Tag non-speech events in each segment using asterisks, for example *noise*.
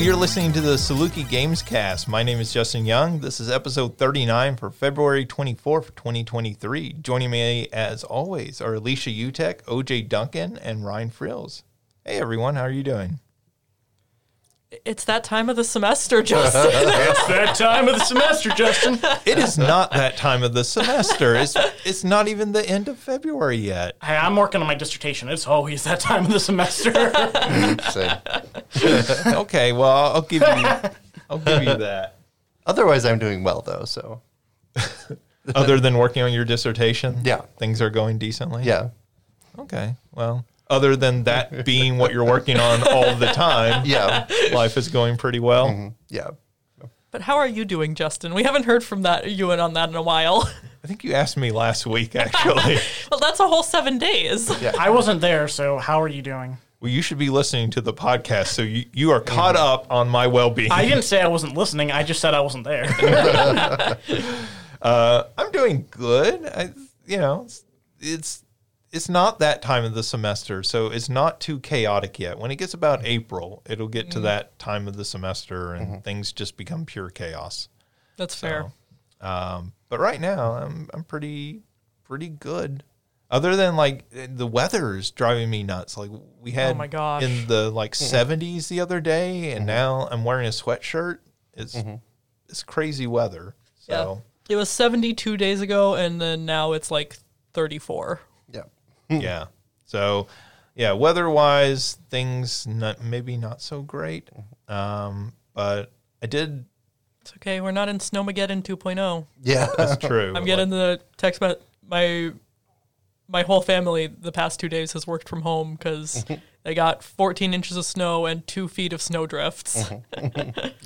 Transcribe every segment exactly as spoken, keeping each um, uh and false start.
you're listening to the Saluki Games Cast. My name is Justin Young. This is episode thirty-nine for February twenty-fourth, twenty twenty-three. Joining me, as always, are Alicia Utek, O J Duncan, and Ryan Frills. Hey, everyone. How are you doing? It's that time of the semester, Justin. It's that time of the semester, Justin. It is not that time of the semester. It's it's not even the end of February yet. Hey, I'm working on my dissertation. It's always that time of the semester. Okay, well, I'll give you I'll give you that. Otherwise, I'm doing well, though, so. Other than working on your dissertation? Yeah. Things are going decently? Yeah. Okay, well. Other than that being what you're working on all the time, yeah, life is going pretty well. Mm-hmm. Yeah. But how are you doing, Justin? We haven't heard from that you and on that in a while. I think you asked me last week, actually. Well, that's a whole seven days. Yeah. I wasn't there, so how are you doing? Well, you should be listening to the podcast, so you, you are caught mm-hmm. up on my well-being. I didn't say I wasn't listening. I just said I wasn't there. uh, I'm doing good. I, you know, it's... it's It's not that time of the semester, so it's not too chaotic yet. When it gets about April, it'll get to that time of the semester, and mm-hmm. things just become pure chaos. That's fair. So, um, but right now, I'm I'm pretty pretty good. Other than like the weather is driving me nuts. Like we had oh my gosh. in the like mm-hmm. seventies the other day, and mm-hmm. now I'm wearing a sweatshirt. It's mm-hmm. it's crazy weather. So yeah. It was seventy-two days ago, and then now it's like thirty-four. Yeah. Yeah. So, yeah, weather-wise, things not, maybe not so great. Um, but I did... It's okay. We're not in Snowmageddon two point oh. Yeah. That's true. I'm getting the text, but my, my whole family the past two days has worked from home because they got fourteen inches of snow and two feet of snow drifts.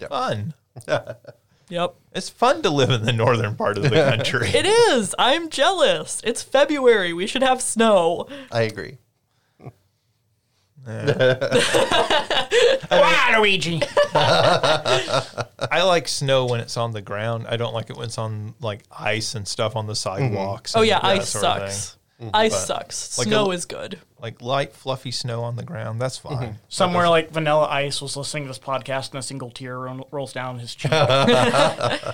Yep. Fun. Yep. It's fun to live in the northern part of the country. It is. I'm jealous. It's February. We should have snow. I agree. Uh. I mean, Luigi. I like snow when it's on the ground. I don't like it when it's on like ice and stuff on the sidewalks. Mm-hmm. Oh, yeah. Ice sucks. Mm-hmm. Ice but sucks. Like snow a, is good. Like light, fluffy snow on the ground. That's fine. Mm-hmm. Somewhere like Vanilla Ice was listening to this podcast and a single tear ro- rolls down his cheek. I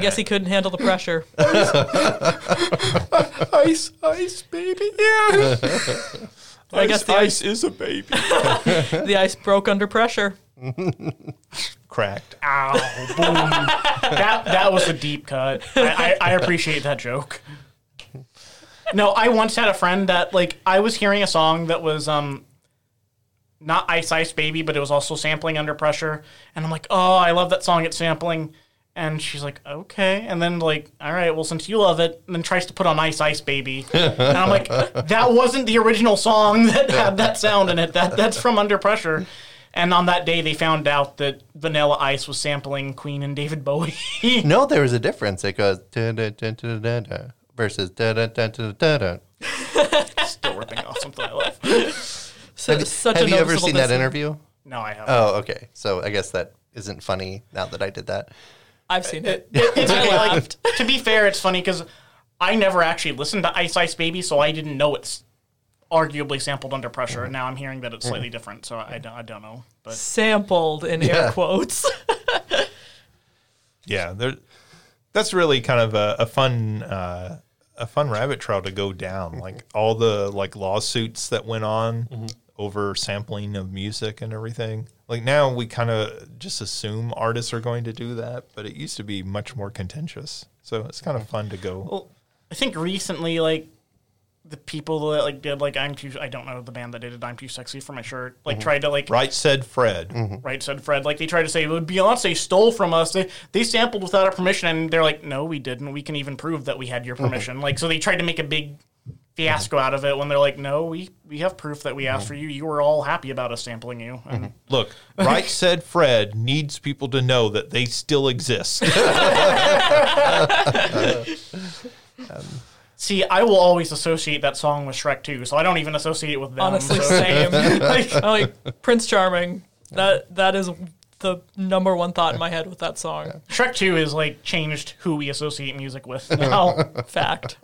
guess he couldn't handle the pressure. Ice, ice, baby. Yeah. I ice, guess the ice, ice is a baby. The ice broke under pressure. Cracked. Ow. Boom. that, that was a deep cut. I, I, I appreciate that joke. No, I once had a friend that, like, I was hearing a song that was um, not Ice Ice Baby, but it was also sampling Under Pressure. And I'm like, oh, I love that song. It's sampling. And she's like, okay. And then, like, all right, well, since you love it, and then tries to put on Ice Ice Baby. And I'm like, that wasn't the original song that had that sound in it. That That's from Under Pressure. And on that day, they found out that Vanilla Ice was sampling Queen and David Bowie. No, there was a difference. It goes, da-da-da-da-da-da. Versus da da da da da da. Still ripping off something I love. So have such have a you ever seen that interview? No, I haven't. Oh, okay. So I guess that isn't funny now that I did that. I've seen it. it, it it's okay. I laughed. Like, to be fair, it's funny because I never actually listened to Ice Ice Baby, so I didn't know it's arguably sampled Under Pressure. Mm-hmm. And now I'm hearing that it's slightly mm-hmm. different, so I, I, don't, I don't know. But. Sampled in yeah. air quotes. Yeah, there, that's really kind of a, a fun... Uh, a fun rabbit trail to go down, like all the like lawsuits that went on mm-hmm. over sampling of music and everything. Like now we kind of just assume artists are going to do that, but it used to be much more contentious. So it's kind of fun to go. Well, I think recently, like the people that like did like I'm too I don't know the band that did it, I'm Too Sexy for My Shirt, like mm-hmm. tried to like Right Said Fred, mm-hmm. Right Said Fred, like they tried to say Beyonce stole from us. They they sampled without our permission, and they're like, no, we didn't. We can even prove that we had your permission. Mm-hmm. Like so, they tried to make a big fiasco out of it when they're like, no, we we have proof that we asked mm-hmm. for you. You were all happy about us sampling you. And mm-hmm. look, Right Said Fred needs people to know that they still exist. um. See, I will always associate that song with Shrek two, so I don't even associate it with them. Honestly, so. Same. like, like Prince Charming. That that is the number one thought in my head with that song. Yeah. Shrek two is like changed who we associate music with now. Fact.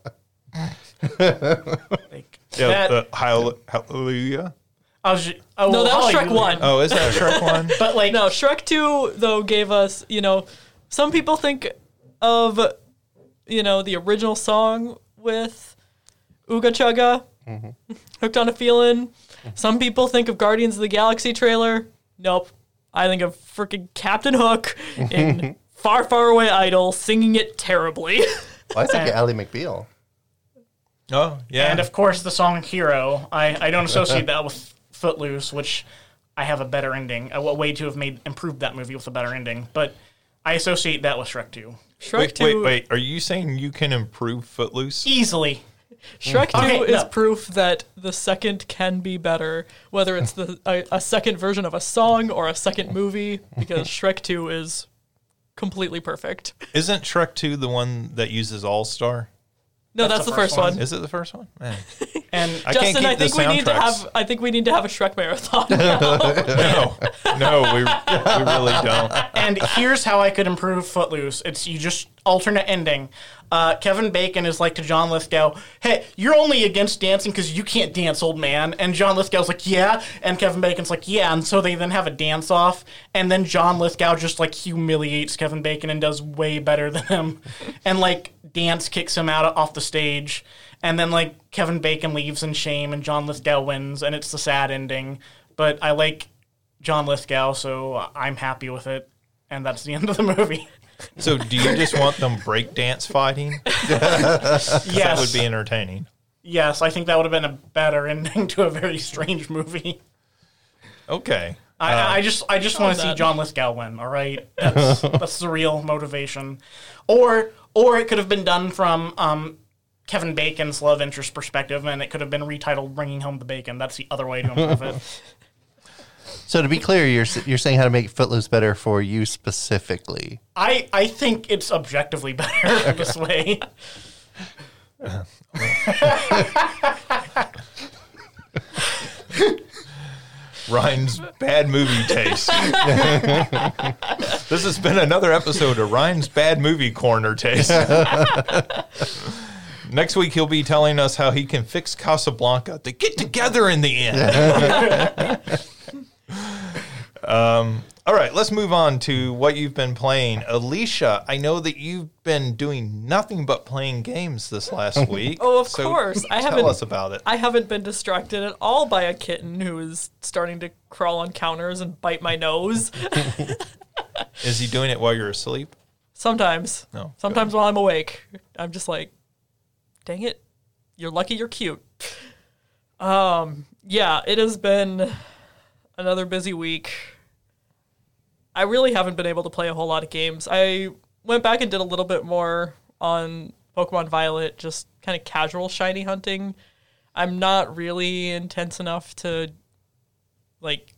like, yeah, that, uh, hallelujah. I was just, I no, that was Shrek one. Oh, is that Shrek one? But like, no, Shrek two though gave us, you know, some people think of, you know, the original song with Ooga Chugga, mm-hmm. Hooked on a Feeling. Mm-hmm. Some people think of Guardians of the Galaxy trailer. Nope, I think of freaking Captain Hook in Far, Far Away Idol singing it terribly. Well, I think of Ally McBeal. Oh yeah, and of course the song Hero. I, I don't associate that with Footloose, which I have a better ending, a way to have made improved that movie with a better ending, but I associate that with Shrek two. Shrek wait, two wait, wait, are you saying you can improve Footloose? Easily. Shrek mm. two okay, is no. proof that the second can be better, whether it's the a, a second version of a song or a second movie, because Shrek two is completely perfect. Isn't Shrek two the one that uses All-Star? No, that's, that's the, the first, first one. one. Is it the first one? Man. And I Justin, can't I think we need to have. I think we need to have a Shrek marathon. no, no, we we really don't. And here's how I could improve Footloose. It's you just alternate ending. Uh, Kevin Bacon is like to John Lithgow, "Hey, you're only against dancing because you can't dance, old man." And John Lithgow's like, "Yeah," and Kevin Bacon's like, "Yeah." And so they then have a dance off, and then John Lithgow just like humiliates Kevin Bacon and does way better than him, and like dance kicks him out off the stage. And then, like, Kevin Bacon leaves in shame, and John Lithgow wins, and it's the sad ending. But I like John Lithgow, so I'm happy with it, and that's the end of the movie. So do you just want them breakdance fighting? Yes. That would be entertaining. Yes, I think that would have been a better ending to a very strange movie. Okay. I, uh, I just I just want to see John Lithgow win, all right? That's, that's the real motivation. Or, or it could have been done from... Um, Kevin Bacon's love interest perspective, and it could have been retitled "Bringing Home the Bacon." That's the other way to improve it. So to be clear, you're you're saying how to make Footloose better for you specifically. I, I think it's objectively better okay. this way. Ryan's bad movie taste. This has been another episode of Ryan's Bad Movie Corner Taste. Next week, he'll be telling us how he can fix Casablanca. They get together in the end. um, all right, let's move on to what you've been playing. Alicia, I know that you've been doing nothing but playing games this last week. Oh, of so course. I haven't, tell us about it. I haven't been distracted at all by a kitten who is starting to crawl on counters and bite my nose. Is he doing it while you're asleep? Sometimes. No. Sometimes while I'm awake. I'm just like, dang it. You're lucky you're cute. Um, yeah, it has been another busy week. I really haven't been able to play a whole lot of games. I went back and did a little bit more on Pokemon Violet, just kind of casual shiny hunting. I'm not really intense enough to, like,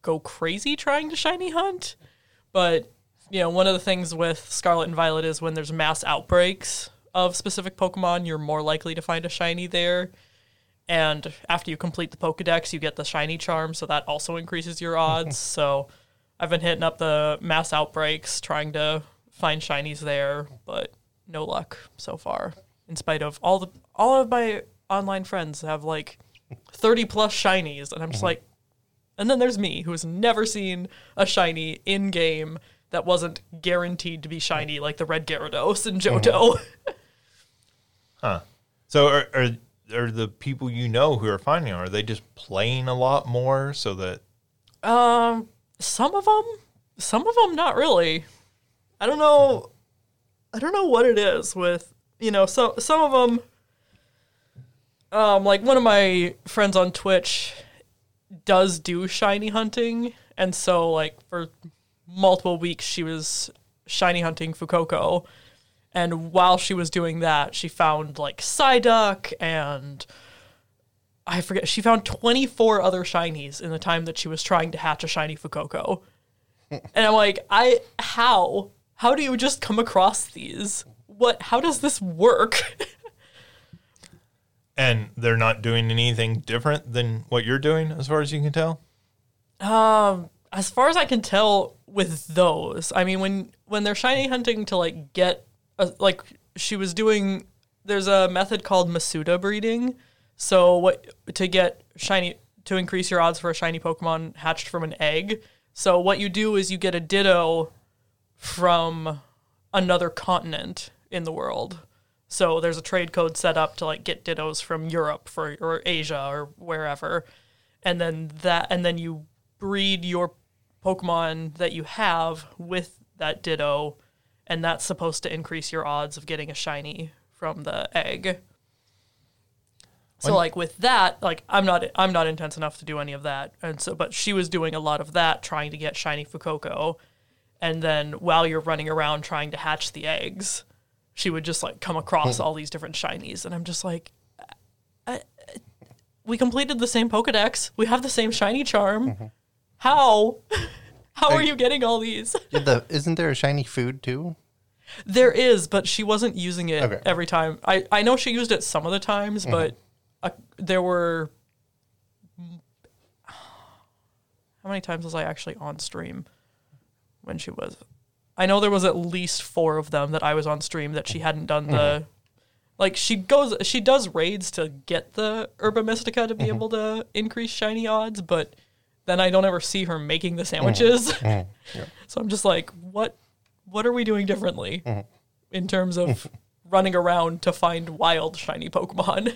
go crazy trying to shiny hunt, but... You know, one of the things with Scarlet and Violet is when there's mass outbreaks of specific Pokemon, you're more likely to find a shiny there. And after you complete the Pokedex, you get the shiny charm, so that also increases your odds. So I've been hitting up the mass outbreaks, trying to find shinies there, but no luck so far. In spite of all the all of my online friends have like thirty plus shinies, and I'm just like, and then there's me, who has never seen a shiny in game that wasn't guaranteed to be shiny, like the red Gyarados and Johto. Huh. So are, are are the people you know who are finding them, are they just playing a lot more so that... Um, some of them, some of them not really. I don't know. I don't know what it is with, you know, so, some of them, um, like one of my friends on Twitch does do shiny hunting. And so like for... multiple weeks she was shiny hunting Fuecoco, and while she was doing that she found like Psyduck, and I forget, she found twenty-four other shinies in the time that she was trying to hatch a shiny Fuecoco. And I'm like, I how how do you just come across these? What how does this work? And they're not doing anything different than what you're doing as far as you can tell? Um As far as I can tell with those, I mean, when, when they're shiny hunting to, like, get, a, like, she was doing, there's a method called Masuda breeding. So what to get shiny to increase your odds for a shiny Pokemon hatched from an egg. So what you do is you get a Ditto from another continent in the world. So there's a trade code set up to like get Dittos from Europe for or Asia or wherever. And then that and then you breed your Pokemon that you have with that Ditto, and that's supposed to increase your odds of getting a shiny from the egg. So like with that, like I'm not I'm not intense enough to do any of that. And so but she was doing a lot of that trying to get shiny Fuecoco. And then while you're running around trying to hatch the eggs, she would just like come across all these different shinies, and I'm just like, I, I, we completed the same Pokedex. We have the same shiny charm. Mm-hmm. How? How are, are you getting all these? the, isn't there a shiny food too? There is, but she wasn't using it okay. every time. I, I know she used it some of the times, mm-hmm. but uh, there were... How many times was I actually on stream when she was... I know there was at least four of them that I was on stream that she hadn't done mm-hmm. the... Like, she goes, she does raids to get the Herba Mystica to be mm-hmm. able to increase shiny odds, but... Then I don't ever see her making the sandwiches. Mm-hmm. Mm-hmm. Yep. So I'm just like, what What are we doing differently mm-hmm. in terms of running around to find wild, shiny Pokemon?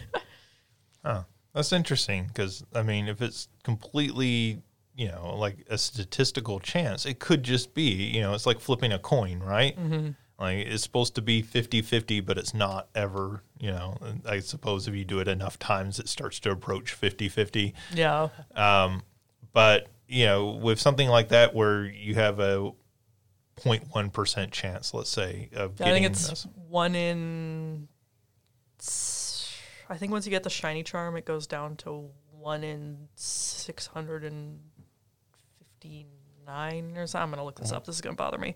Huh. That's interesting because, I mean, if it's completely, you know, like a statistical chance, it could just be, you know, it's like flipping a coin, right? Mm-hmm. Like, it's supposed to be fifty-fifty, but it's not ever, you know. I suppose if you do it enough times, it starts to approach fifty-fifty. Yeah. Um. But, you know, with something like that where you have a zero point one percent chance, let's say, of yeah, getting... I think it's this. one in... I think once you get the shiny charm, it goes down to one in six hundred fifty-nine or something. I'm going to look this up. This is going to bother me.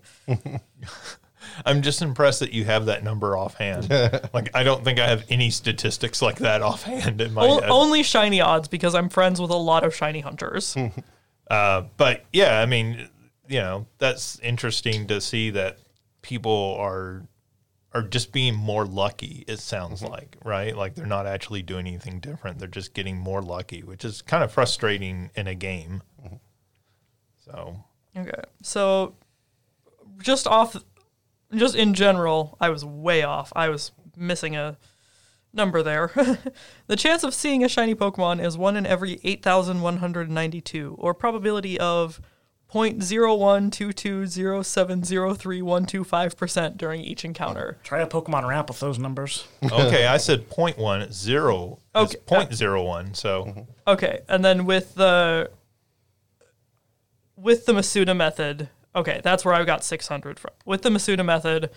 I'm just impressed that you have that number offhand. Like, I don't think I have any statistics like that offhand in my o- head. Only shiny odds because I'm friends with a lot of shiny hunters. uh, but, yeah, I mean, you know, that's interesting to see that people are are just being more lucky, it sounds mm-hmm. like, right? Like, they're not actually doing anything different. They're just getting more lucky, which is kind of frustrating in a game. Mm-hmm. So. Okay. So, just off... Just in general, I was way off. I was missing a number there. The chance of seeing a shiny Pokemon is one in every eight thousand one hundred ninety-two, or probability of zero point zero one two two zero seven zero three one two five percent during each encounter. Try a Pokemon rap with those numbers. Okay, I said zero point one zero. Okay. It's zero point zero one, so... Okay, and then with the... With the Masuda method... Okay, that's where I got six hundred from. With the Masuda method,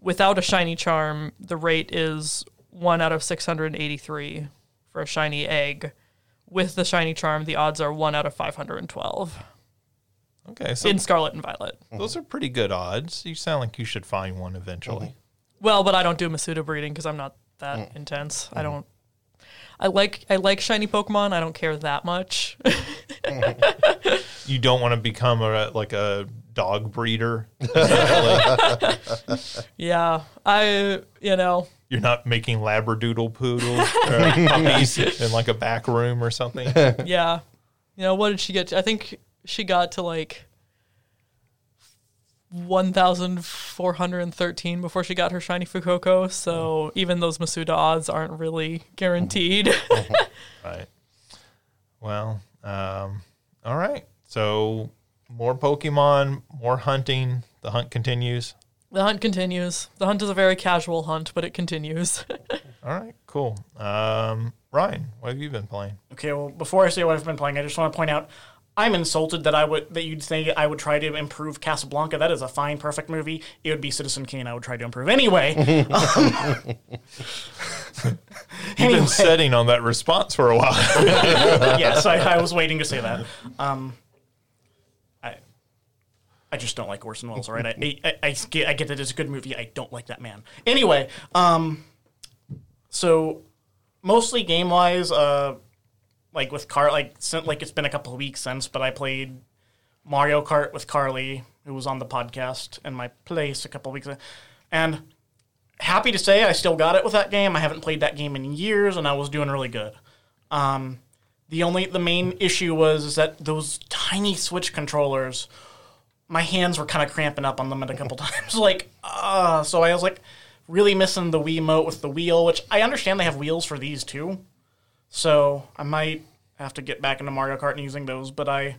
without a shiny charm, the rate is one out of six hundred eighty-three for a shiny egg. With the shiny charm, the odds are one out of five hundred twelve. Okay, so in Scarlet and Violet. Those are pretty good odds. You sound like you should find one eventually. Mm-hmm. Well, but I don't do Masuda breeding because I'm not that mm-hmm. intense. Mm-hmm. I don't. I like I like shiny Pokemon. I don't care that much. You don't want to become a like a dog breeder. Yeah, I you know. You're not making labradoodle poodles or like puppies in like a back room or something. Yeah, you know, what did she get to? I think she got to like one thousand four hundred thirteen before she got her shiny Fuecoco, so even those Masuda odds aren't really guaranteed. Right. Well, um, all right. So more Pokemon, more hunting. The hunt continues. The hunt continues. The hunt is a very casual hunt, but it continues. All right, cool. Um, Ryan, what have you been playing? Okay, well, before I say what I've been playing, I just want to point out I'm insulted that I would that you'd say I would try to improve Casablanca. That is a fine, perfect movie. It would be Citizen Kane I would try to improve anyway. Um, You've anyway. been sitting on that response for a while. Yes, I, I was waiting to say that. Um, I I just don't like Orson Welles, all right? I, I, I, get, I get that it's a good movie. I don't like that man. Anyway, um, so mostly game-wise... Uh, Like with Car, like like it's been a couple of weeks since, but I played Mario Kart with Carly, who was on the podcast, and my place a couple of weeks ago. And happy to say I still got it with that game. I haven't played that game in years, and I was doing really good. Um, the only the main issue was is that those tiny Switch controllers, my hands were kind of cramping up on them at a couple times. Like, uh, so I was like really missing the Wiimote with the wheel, which I understand they have wheels for these too. So I might have to get back into Mario Kart and using those, but I,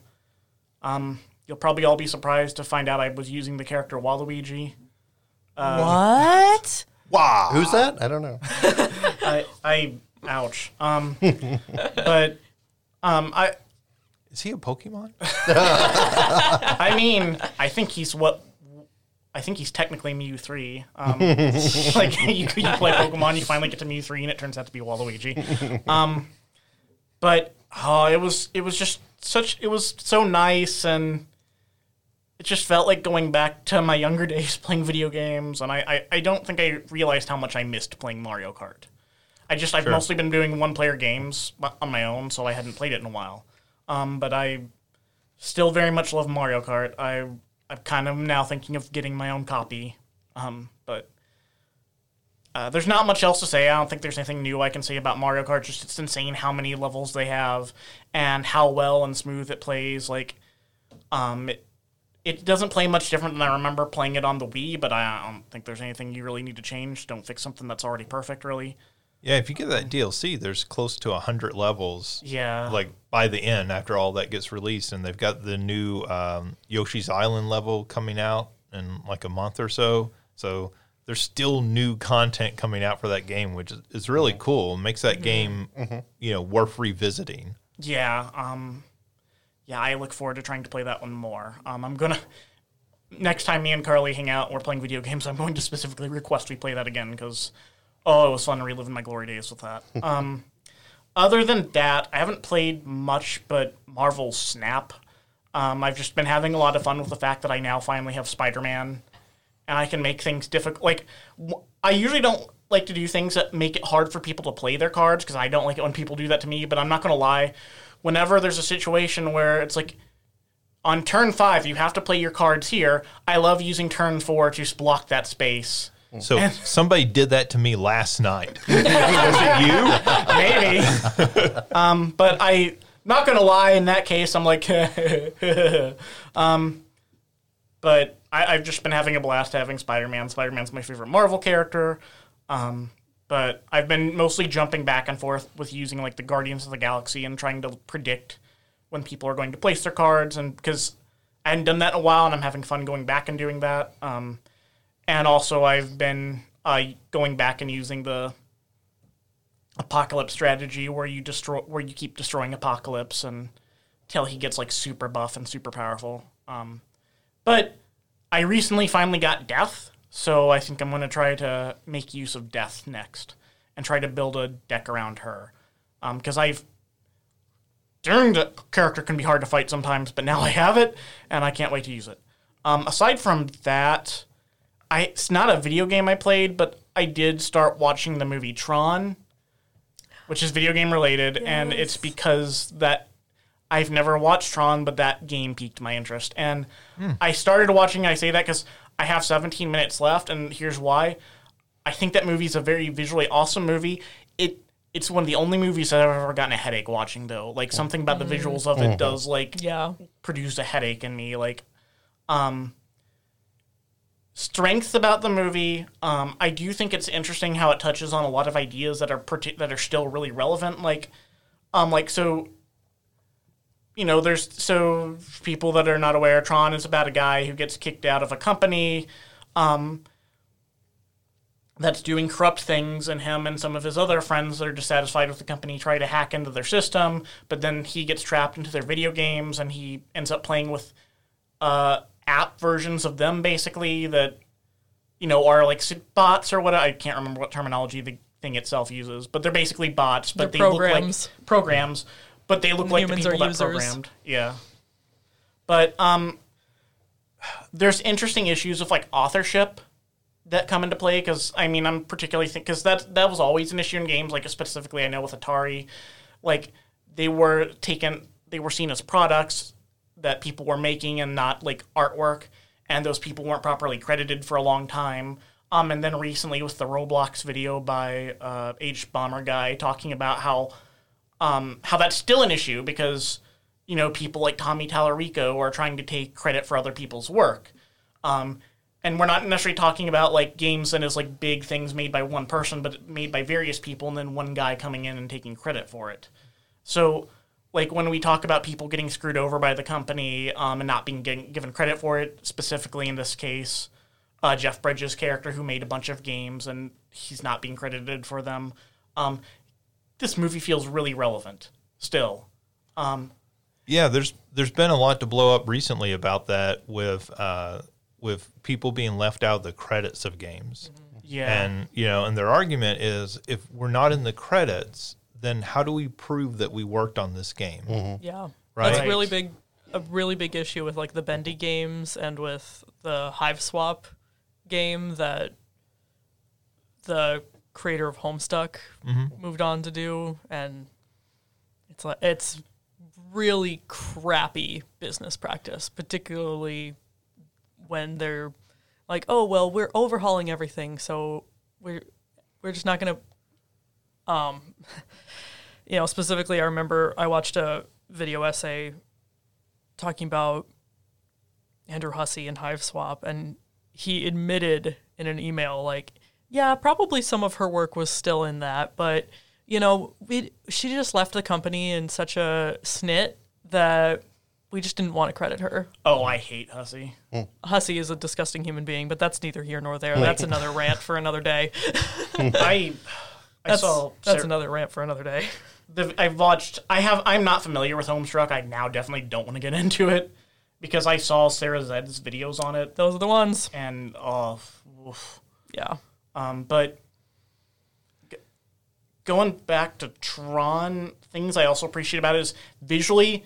um, you'll probably all be surprised to find out I was using the character Waluigi. Um, what? Wow. Who's that? I don't know. I, I, ouch. Um, but, um, I. Is he a Pokemon? I mean, I think he's what, I think he's technically Mew three. Um, like, you, you play Pokemon, you finally get to Mew three, and it turns out to be Waluigi. Um, but, oh, it was, it was just such, it was so nice, and it just felt like going back to my younger days playing video games, and I, I, I don't think I realized how much I missed playing Mario Kart. I just, I've sure. mostly been doing one-player games on my own, so I hadn't played it in a while. Um, but I still very much love Mario Kart. I, I'm kind of now thinking of getting my own copy. Um, but uh, there's not much else to say. I don't think there's anything new I can say about Mario Kart. Just it's insane how many levels they have and how well and smooth it plays. Like, um, it, it doesn't play much different than I remember playing it on the Wii, but I don't think there's anything you really need to change. Don't fix something that's already perfect, really. Yeah, if you get that D L C, there's close to one hundred levels. Yeah. Like, by the end, after all that gets released. And they've got the new um, Yoshi's Island level coming out in, like, a month or so. So there's still new content coming out for that game, which is really cool. It makes that mm-hmm. game, mm-hmm. you know, worth revisiting. Yeah. Um, yeah, I look forward to trying to play that one more. Um, I'm going to... Next time me and Carly hang out and we're playing video games, I'm going to specifically request we play that again, because... Oh, it was fun reliving my glory days with that. Um, other than that, I haven't played much but Marvel Snap. Um, I've just been having a lot of fun with the fact that I now finally have Spider-Man, and I can make things difficult. Like, I usually don't like to do things that make it hard for people to play their cards, because I don't like it when people do that to me, but I'm not going to lie. Whenever there's a situation where it's like, on turn five, you have to play your cards here, I love using turn four to just block that space. So and, somebody did that to me last night. Was it you? Maybe. Um, but I, not going to lie, in that case, I'm like, um, but I, I've just been having a blast having Spider-Man. Spider-Man's my favorite Marvel character. Um, but I've been mostly jumping back and forth with using like the Guardians of the Galaxy and trying to predict when people are going to place their cards. And because I hadn't done that in a while, and I'm having fun going back and doing that. Um, And also, I've been uh, going back and using the Apocalypse strategy, where you destroy, where you keep destroying Apocalypse and till he gets like super buff and super powerful. Um, but I recently finally got Death, so I think I'm going to try to make use of Death next and try to build a deck around her, because um, I've during the character can be hard to fight sometimes, but now I have it and I can't wait to use it. Um, aside from that. I, it's not a video game I played, but I did start watching the movie Tron, which is video game related, yes. And it's because that I've never watched Tron, but that game piqued my interest. And mm. I started watching, I say that because I have seventeen minutes left, and here's why. I think that movie's a very visually awesome movie. It It's one of the only movies that I've ever gotten a headache watching, though. Like, something about mm. the visuals of mm-hmm. it does, like, yeah. produce a headache in me. Like, um... Strengths about the movie, um, I do think it's interesting how it touches on a lot of ideas that are pretty, that are still really relevant. Like, um, like so, you know, there's so people that are not aware. Tron is about a guy who gets kicked out of a company, um, that's doing corrupt things, and him and some of his other friends that are dissatisfied with the company try to hack into their system, but then he gets trapped into their video games, and he ends up playing with, uh. app versions of them, basically, that, you know, are like bots or what. I can't remember what terminology the thing itself uses, but they're basically bots, but they're they programs. look like programs, but they look and like the people that users. programmed. Yeah. But um, there's interesting issues with like authorship that come into play, because I mean, I'm particularly thinking, because that, that was always an issue in games, like specifically I know with Atari, like they were taken, they were seen as products that people were making and not, like, artwork, and those people weren't properly credited for a long time. Um, and then recently with the Roblox video by uh, H Bomber Guy talking about how um, how that's still an issue because, you know, people like Tommy Tallarico are trying to take credit for other people's work. Um, and we're not necessarily talking about, like, games that is, like, big things made by one person, but made by various people and then one guy coming in and taking credit for it. So, like, when we talk about people getting screwed over by the company um, and not being given credit for it, specifically in this case, uh, Jeff Bridges' character who made a bunch of games and he's not being credited for them, um, this movie feels really relevant still. Um, yeah, there's there's been a lot to blow up recently about that with uh, with people being left out of the credits of games. Yeah, and you know, and their argument is if we're not in the credits, then how do we prove that we worked on this game? Mm-hmm. Yeah. Right? That's really big, a really big issue with, like, the Bendy games and with the Hive Swap game that the creator of Homestuck mm-hmm. moved on to do. And it's like, it's really crappy business practice, particularly when they're like, oh, well, we're overhauling everything, so we're, we're just not going to... Um, you know, specifically, I remember I watched a video essay talking about Andrew Hussey and Hive Swap, and he admitted in an email, like, yeah, probably some of her work was still in that, but, you know, we, she just left the company in such a snit that we just didn't want to credit her. Oh, I hate Hussey. Mm. Hussey is a disgusting human being, but that's neither here nor there. Mm. That's another rant for another day. I... That's, I saw that's Sarah, another rant for another day. The, I've watched, I have, I'm not familiar with Homestruck. I now definitely don't want to get into it because I saw Sarah Zed's videos on it. Those are the ones. And, oh, oof. Yeah. Um, but g- going back to Tron, things I also appreciate about it is visually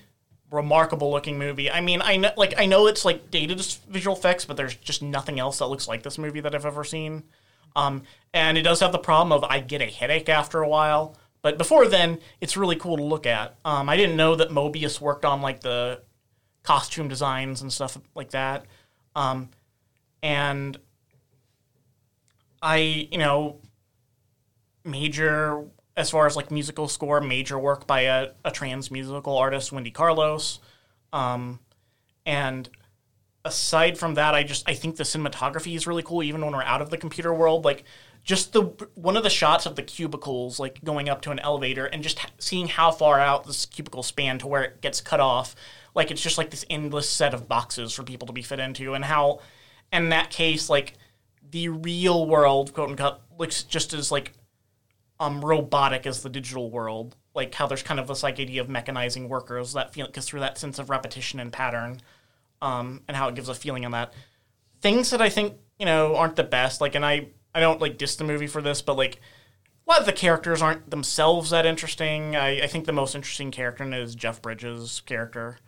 remarkable looking movie. I mean, I know, like, I know it's like dated visual effects, but there's just nothing else that looks like this movie that I've ever seen. Um, and it does have the problem of I get a headache after a while, but before then, it's really cool to look at. Um, I didn't know that Mobius worked on, like, the costume designs and stuff like that. Um, and I, you know, major, as far as, like, musical score, major work by a, a trans musical artist, Wendy Carlos. Um, and... Aside from that, I just I think the cinematography is really cool, even when we're out of the computer world. Like, just the one of the shots of the cubicles, like, going up to an elevator and just seeing how far out this cubicle span to where it gets cut off. Like, it's just, like, this endless set of boxes for people to be fit into. And how, in that case, like, the real world, quote-unquote, looks just as, like, um robotic as the digital world. Like, how there's kind of this, like, idea of mechanizing workers, that feel, 'cause through that sense of repetition and pattern. Um, and how it gives a feeling on that. Things that I think, you know, aren't the best, like, and I, I don't, like, diss the movie for this, but, like, a lot of the characters aren't themselves that interesting. I, I think the most interesting character in it is Jeff Bridges' character.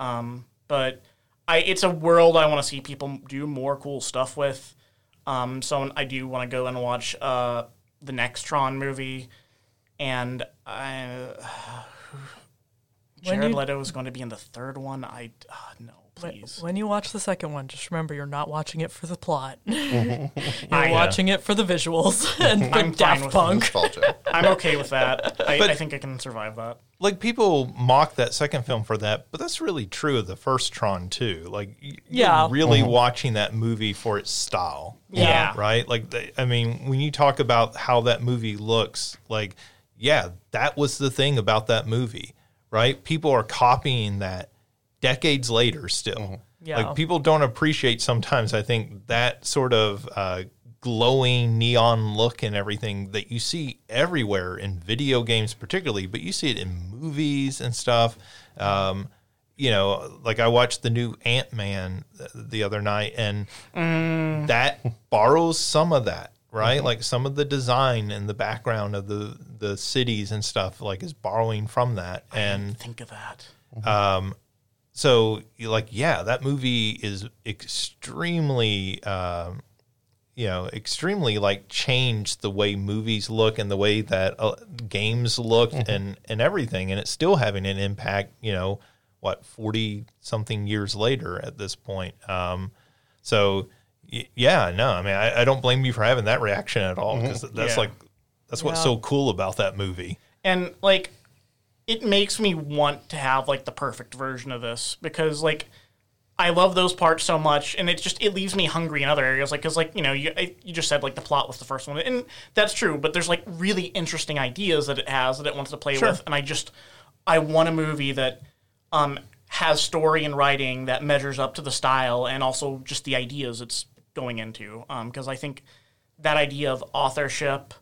Um, but I, it's a world I want to see people do more cool stuff with. Um, so I do want to go and watch uh, the next Tron movie. And I, uh, Jared Leto is going to be in the third one. I, uh, no. Please. When you watch the second one, just remember you're not watching it for the plot. You're I, watching yeah. it for the visuals and the Daft Punk. I'm okay with that. I, but, I think I can survive that. Like, people mock that second film for that, but that's really true of the first Tron too. Like, you're yeah. really mm-hmm. watching that movie for its style. Yeah. Right? Like, they, I mean, when you talk about how that movie looks, like, yeah, that was the thing about that movie, right? People are copying that decades later still. Mm-hmm. Yeah. Like, people don't appreciate sometimes, I think, that sort of uh, glowing neon look and everything that you see everywhere in video games particularly, but you see it in movies and stuff. Um, you know, like, I watched the new Ant-Man the other night, and mm. that borrows some of that, right? Mm-hmm. Like, some of the design and the background of the, the cities and stuff, like, is borrowing from that. I and didn't think of that. Um So, like, yeah, that movie is extremely, um, you know, extremely, like, changed the way movies look and the way that uh, games look mm-hmm. and, and everything. And it's still having an impact, you know, what, forty-something years later at this point. Um, so, Yeah, no, I mean, I, I don't blame you for having that reaction at all, because mm-hmm. that's yeah. like, that's what's yeah. so cool about that movie. And, like, it makes me want to have, like, the perfect version of this, because, like, I love those parts so much, and it just, it leaves me hungry in other areas, like, because, like, you know, you you just said, like, the plot was the first one, and that's true, but there's, like, really interesting ideas that it has that it wants to play sure. with, and I just, I want a movie that, um, has story and writing that measures up to the style, and also just the ideas it's going into, because um, I think that idea of authorship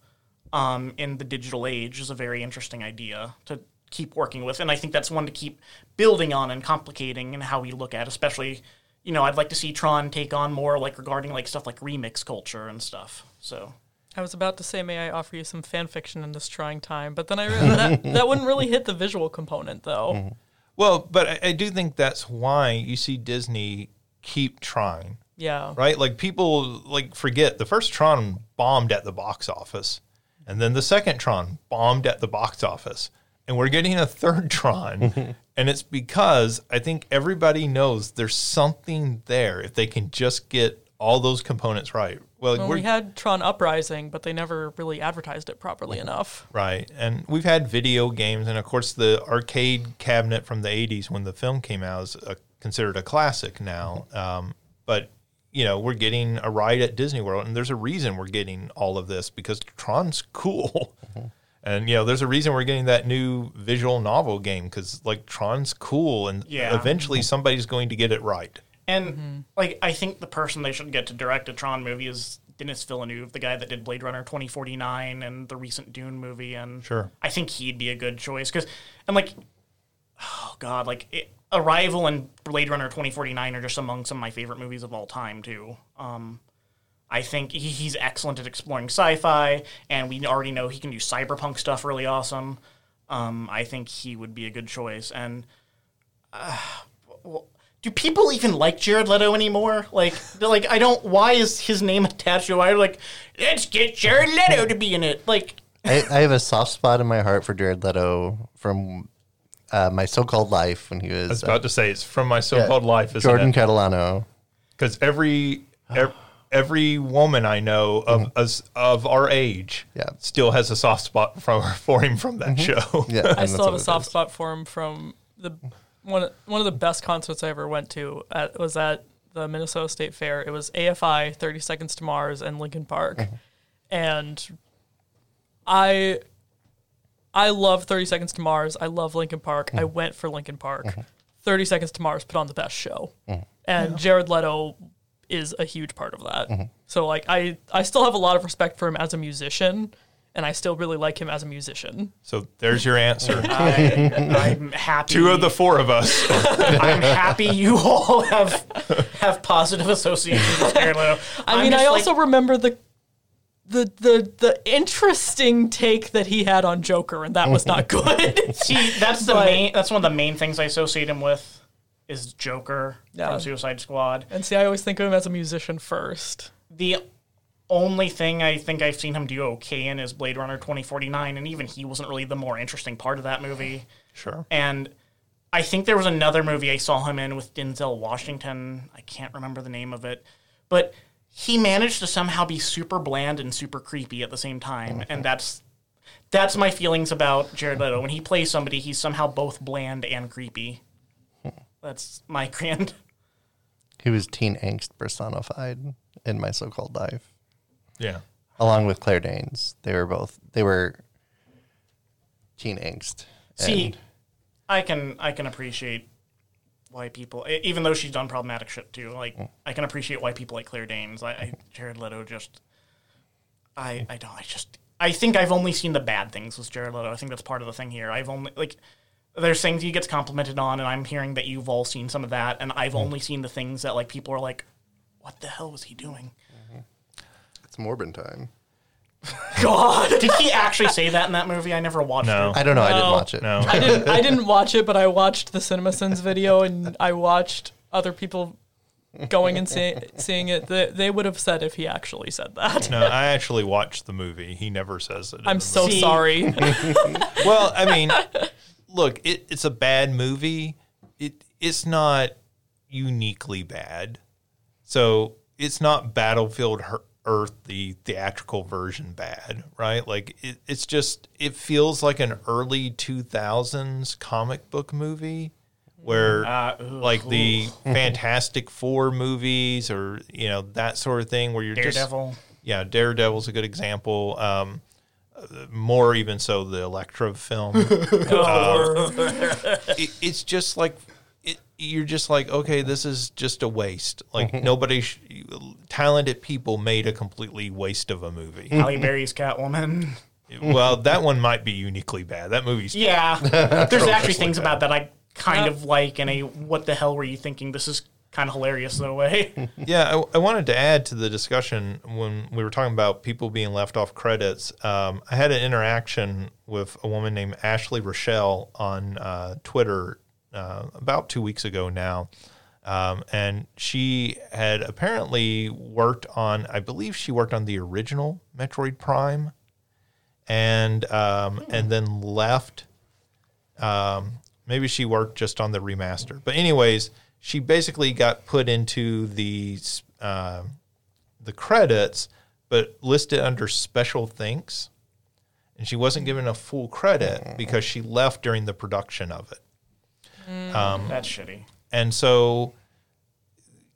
um, in the digital age is a very interesting idea to keep working with, and I think that's one to keep building on and complicating and how we look at, especially, you know, I'd like to see Tron take on more, like, regarding, like, stuff like remix culture and stuff, so... I was about to say, may I offer you some fan fiction in this trying time, but then I re- that, that wouldn't really hit the visual component, though. Mm-hmm. Well, but I, I do think that's why you see Disney keep trying. Yeah. Right? Like, people, like, forget the first Tron bombed at the box office, and then the second Tron bombed at the box office, and we're getting a third Tron, and it's because I think everybody knows there's something there if they can just get all those components right. Well, well we had Tron Uprising, but they never really advertised it properly enough. Right, and we've had video games, and of course the arcade cabinet from the eighties when the film came out is a, considered a classic now, um, but... You know, we're getting a ride at Disney World, and there's a reason we're getting all of this, because Tron's cool. Mm-hmm. And, you know, there's a reason we're getting that new visual novel game, because, like, Tron's cool, and yeah. eventually somebody's going to get it right. And, mm-hmm. like, I think the person they should get to direct a Tron movie is Denis Villeneuve, the guy that did Blade Runner twenty forty-nine and the recent Dune movie. And sure. I think he'd be a good choice, because, and, like, oh, God, like... it. Arrival and Blade Runner twenty forty-nine are just among some of my favorite movies of all time, too. Um, I think he, he's excellent at exploring sci-fi, and we already know he can do cyberpunk stuff really awesome. Um, I think he would be a good choice. And uh, well, do people even like Jared Leto anymore? Like, like I don't... Why is his name attached to it? I'm like, let's get Jared Leto to be in it. Like, I, I have a soft spot in my heart for Jared Leto from... Uh, my So-Called Life when he was... I was about uh, to say, it's from My So-Called yeah, Life, isn't Jordan it? Catalano. Because every, every every woman I know of mm-hmm. as, of our age yeah. still has a soft spot from, for him from that mm-hmm. show. Yeah, I still have a soft is. spot for him from the one, one of the best concerts I ever went to at, was at the Minnesota State Fair. It was A F I, thirty Seconds to Mars, and Linkin Park. Mm-hmm. And I... I love thirty Seconds to Mars. I love Linkin Park. Mm. I went for Linkin Park. Mm-hmm. thirty Seconds to Mars put on the best show. Mm. And yeah. Jared Leto is a huge part of that. Mm-hmm. So, like, I, I still have a lot of respect for him as a musician, and I still really like him as a musician. So there's your answer. I, I'm happy. Two of the four of us. I'm happy you all have have positive associations with Jared Leto. I mean, I also like... remember the... The, the the interesting take that he had on Joker, and that was not good. See, that's the but, main. That's one of the main things I associate him with is Joker yeah. from Suicide Squad. And see, I always think of him as a musician first. The only thing I think I've seen him do okay in is Blade Runner twenty forty-nine, and even he wasn't really the more interesting part of that movie. Sure. And I think there was another movie I saw him in with Denzel Washington. I can't remember the name of it, but... He managed to somehow be super bland and super creepy at the same time, and that's that's my feelings about Jared Leto. When he plays somebody, he's somehow both bland and creepy. That's my grand. He was teen angst personified in My So-Called Life. Yeah, along with Claire Danes, they were both they were teen angst. See, I can I can appreciate. Why people, even though she's done problematic shit too, like mm. I can appreciate why people like Claire Danes. I, I Jared Leto just, I I don't, I just, I think I've only seen the bad things with Jared Leto. I think that's part of the thing here. I've only like, there's things he gets complimented on, and I'm hearing that you've all seen some of that, and I've mm. only seen the things that like people are like, what the hell was he doing? Mm-hmm. It's Morbin time. God, did he actually say that in that movie? I never watched no. it. I don't know. No. I didn't watch it. No, I didn't. I didn't watch it, but I watched the CinemaSins video, and I watched other people going and see, seeing it. They, they would have said if he actually said that. No, I actually watched the movie. He never says it. I'm so movie. sorry. Well, I mean, look, it, it's a bad movie. It it's not uniquely bad. So it's not Battlefield Earth, the theatrical version, bad, right? Like it, it's just, it feels like an early two thousands comic book movie where uh, ooh, like ooh. the Fantastic Four movies or, you know, that sort of thing where you're Daredevil. just, yeah, Daredevil's a good example. Um, more even so the Elektra film. uh, it, it's just like, It, you're just like, okay, this is just a waste. Like, nobody, sh- talented people made a completely waste of a movie. Halle Berry's Catwoman. Well, that one might be uniquely bad. That movie's Yeah. There's actually things bad. about that I kind yeah. of like in a what the hell were you thinking? This is kind of hilarious in a way. Yeah, I, I wanted to add to the discussion when we were talking about people being left off credits. Um, I had an interaction with a woman named Ashley Rochelle on uh, Twitter Uh, about two weeks ago now. Um, and she had apparently worked on, I believe she worked on the original Metroid Prime and, um, mm. and then left. Um, maybe she worked just on the remaster, but anyways, she basically got put into the, uh, the credits, but listed under special thanks. And she wasn't given a full credit because she left during the production of it. Um, That's shitty. And so,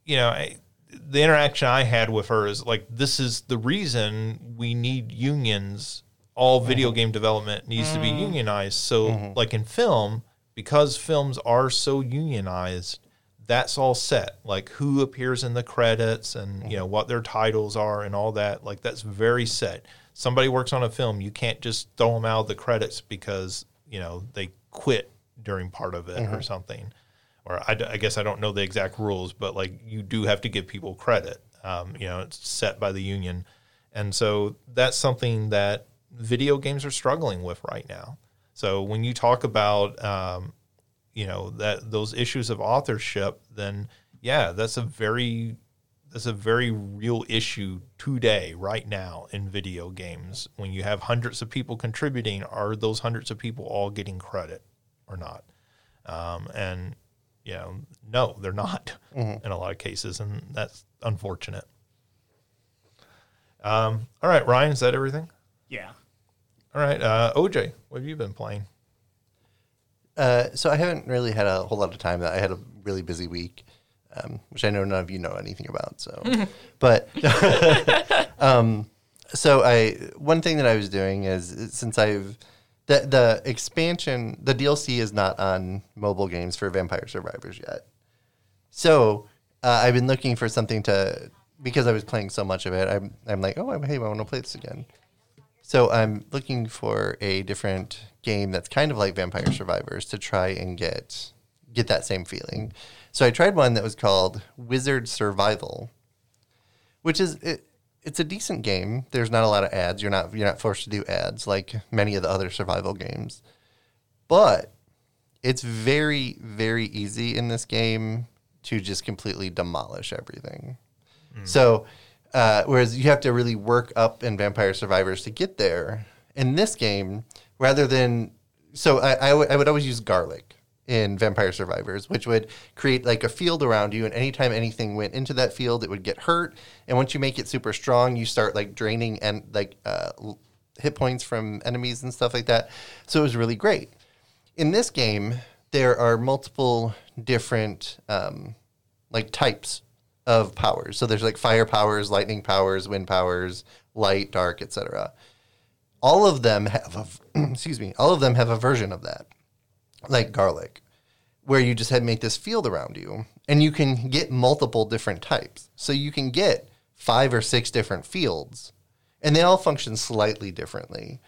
you know, I, the interaction I had with her is like, this is the reason we need unions. All video mm-hmm. game development needs mm-hmm. to be unionized. So mm-hmm. like in film, because films are so unionized, that's all set. Like who appears in the credits and, mm-hmm. you know, what their titles are and all that. Like that's very set. Somebody works on a film. You can't just throw them out of the credits because, you know, they quit during part of it mm-hmm. or something, or I, I guess I don't know the exact rules, but like you do have to give people credit. Um, you know, it's set by the union. And so that's something that video games are struggling with right now. So when you talk about, um, you know, that those issues of authorship, then yeah, that's a very, that's a very real issue today, right now in video games. When you have hundreds of people contributing, are those hundreds of people all getting credit or not? Um, and, you know, no, they're not mm-hmm. in a lot of cases, and that's unfortunate. Um, all right, Ryan, is that everything? Yeah. All right, uh, O J, what have you been playing? Uh, so I haven't really had a whole lot of time. I had a really busy week, um, which I know none of you know anything about. So, but um, so I one thing that I was doing is, is since I've The the expansion, the D L C is not on mobile games for Vampire Survivors yet. So uh, I've been looking for something to, because I was playing so much of it, I'm, I'm like, oh, hey, I want to play this again. So I'm looking for a different game that's kind of like Vampire Survivors to try and get get that same feeling. So I tried one that was called Wizard Survival, which is... It, It's a decent game. There's not a lot of ads. You're not you're not forced to do ads like many of the other survival games. But it's very, very easy in this game to just completely demolish everything. Mm. So uh, whereas you have to really work up in Vampire Survivors to get there, in this game, rather than... So I, I, w- I would always use garlic in Vampire Survivors, which would create like a field around you, and anytime anything went into that field, it would get hurt. And once you make it super strong, you start like draining and like uh, hit points from enemies and stuff like that. So it was really great. In this game, there are multiple different um, like types of powers. So there's like fire powers, lightning powers, wind powers, light, dark, et cetera. All of them have a excuse me. All of them have a version of that, like garlic, where you just had make this field around you, and you can get multiple different types. So you can get five or six different fields, and they all function slightly differently,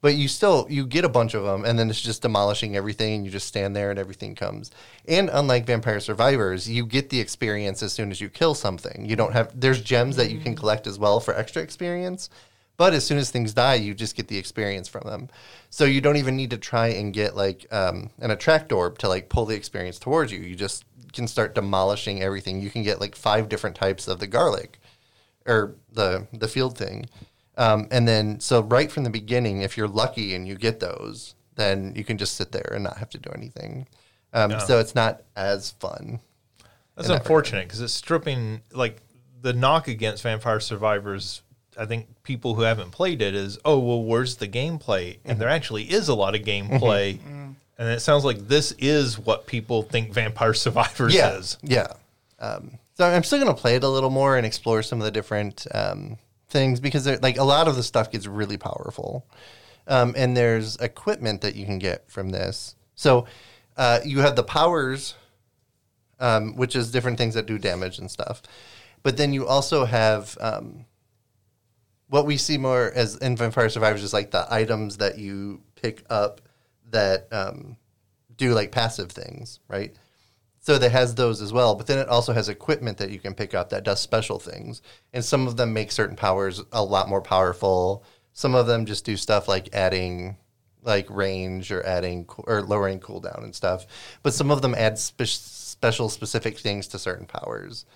but you still, you get a bunch of them, and then it's just demolishing everything, and you just stand there and everything comes. And unlike Vampire Survivors, you get the experience as soon as you kill something. You don't have, there's gems that you can collect as well for extra experience, but as soon as things die, you just get the experience from them. So you don't even need to try and get like um, an attract orb to like pull the experience towards you. You just can start demolishing everything. You can get like five different types of the garlic or the the field thing. Um, and then so right from the beginning, if you're lucky and you get those, then you can just sit there and not have to do anything. Um, no. So it's not as fun. That's unfortunate because it's stripping like... the knock against Vampire Survivors, I think people who haven't played it, is, oh, well, where's the gameplay? And mm-hmm. there actually is a lot of gameplay. Mm-hmm. And it sounds like this is what people think Vampire Survivors yeah. is. Yeah. Um, so I'm still going to play it a little more and explore some of the different um, things, because like a lot of the stuff gets really powerful. Um, and there's equipment that you can get from this. So uh, you have the powers, um, which is different things that do damage and stuff. But then you also have... Um, what we see more as in Vampire Survivors is like the items that you pick up that um, do like passive things, right? So that has those as well. But then it also has equipment that you can pick up that does special things. And some of them make certain powers a lot more powerful. Some of them just do stuff like adding like range or adding or lowering cooldown and stuff. But some of them add spe- special specific things to certain powers.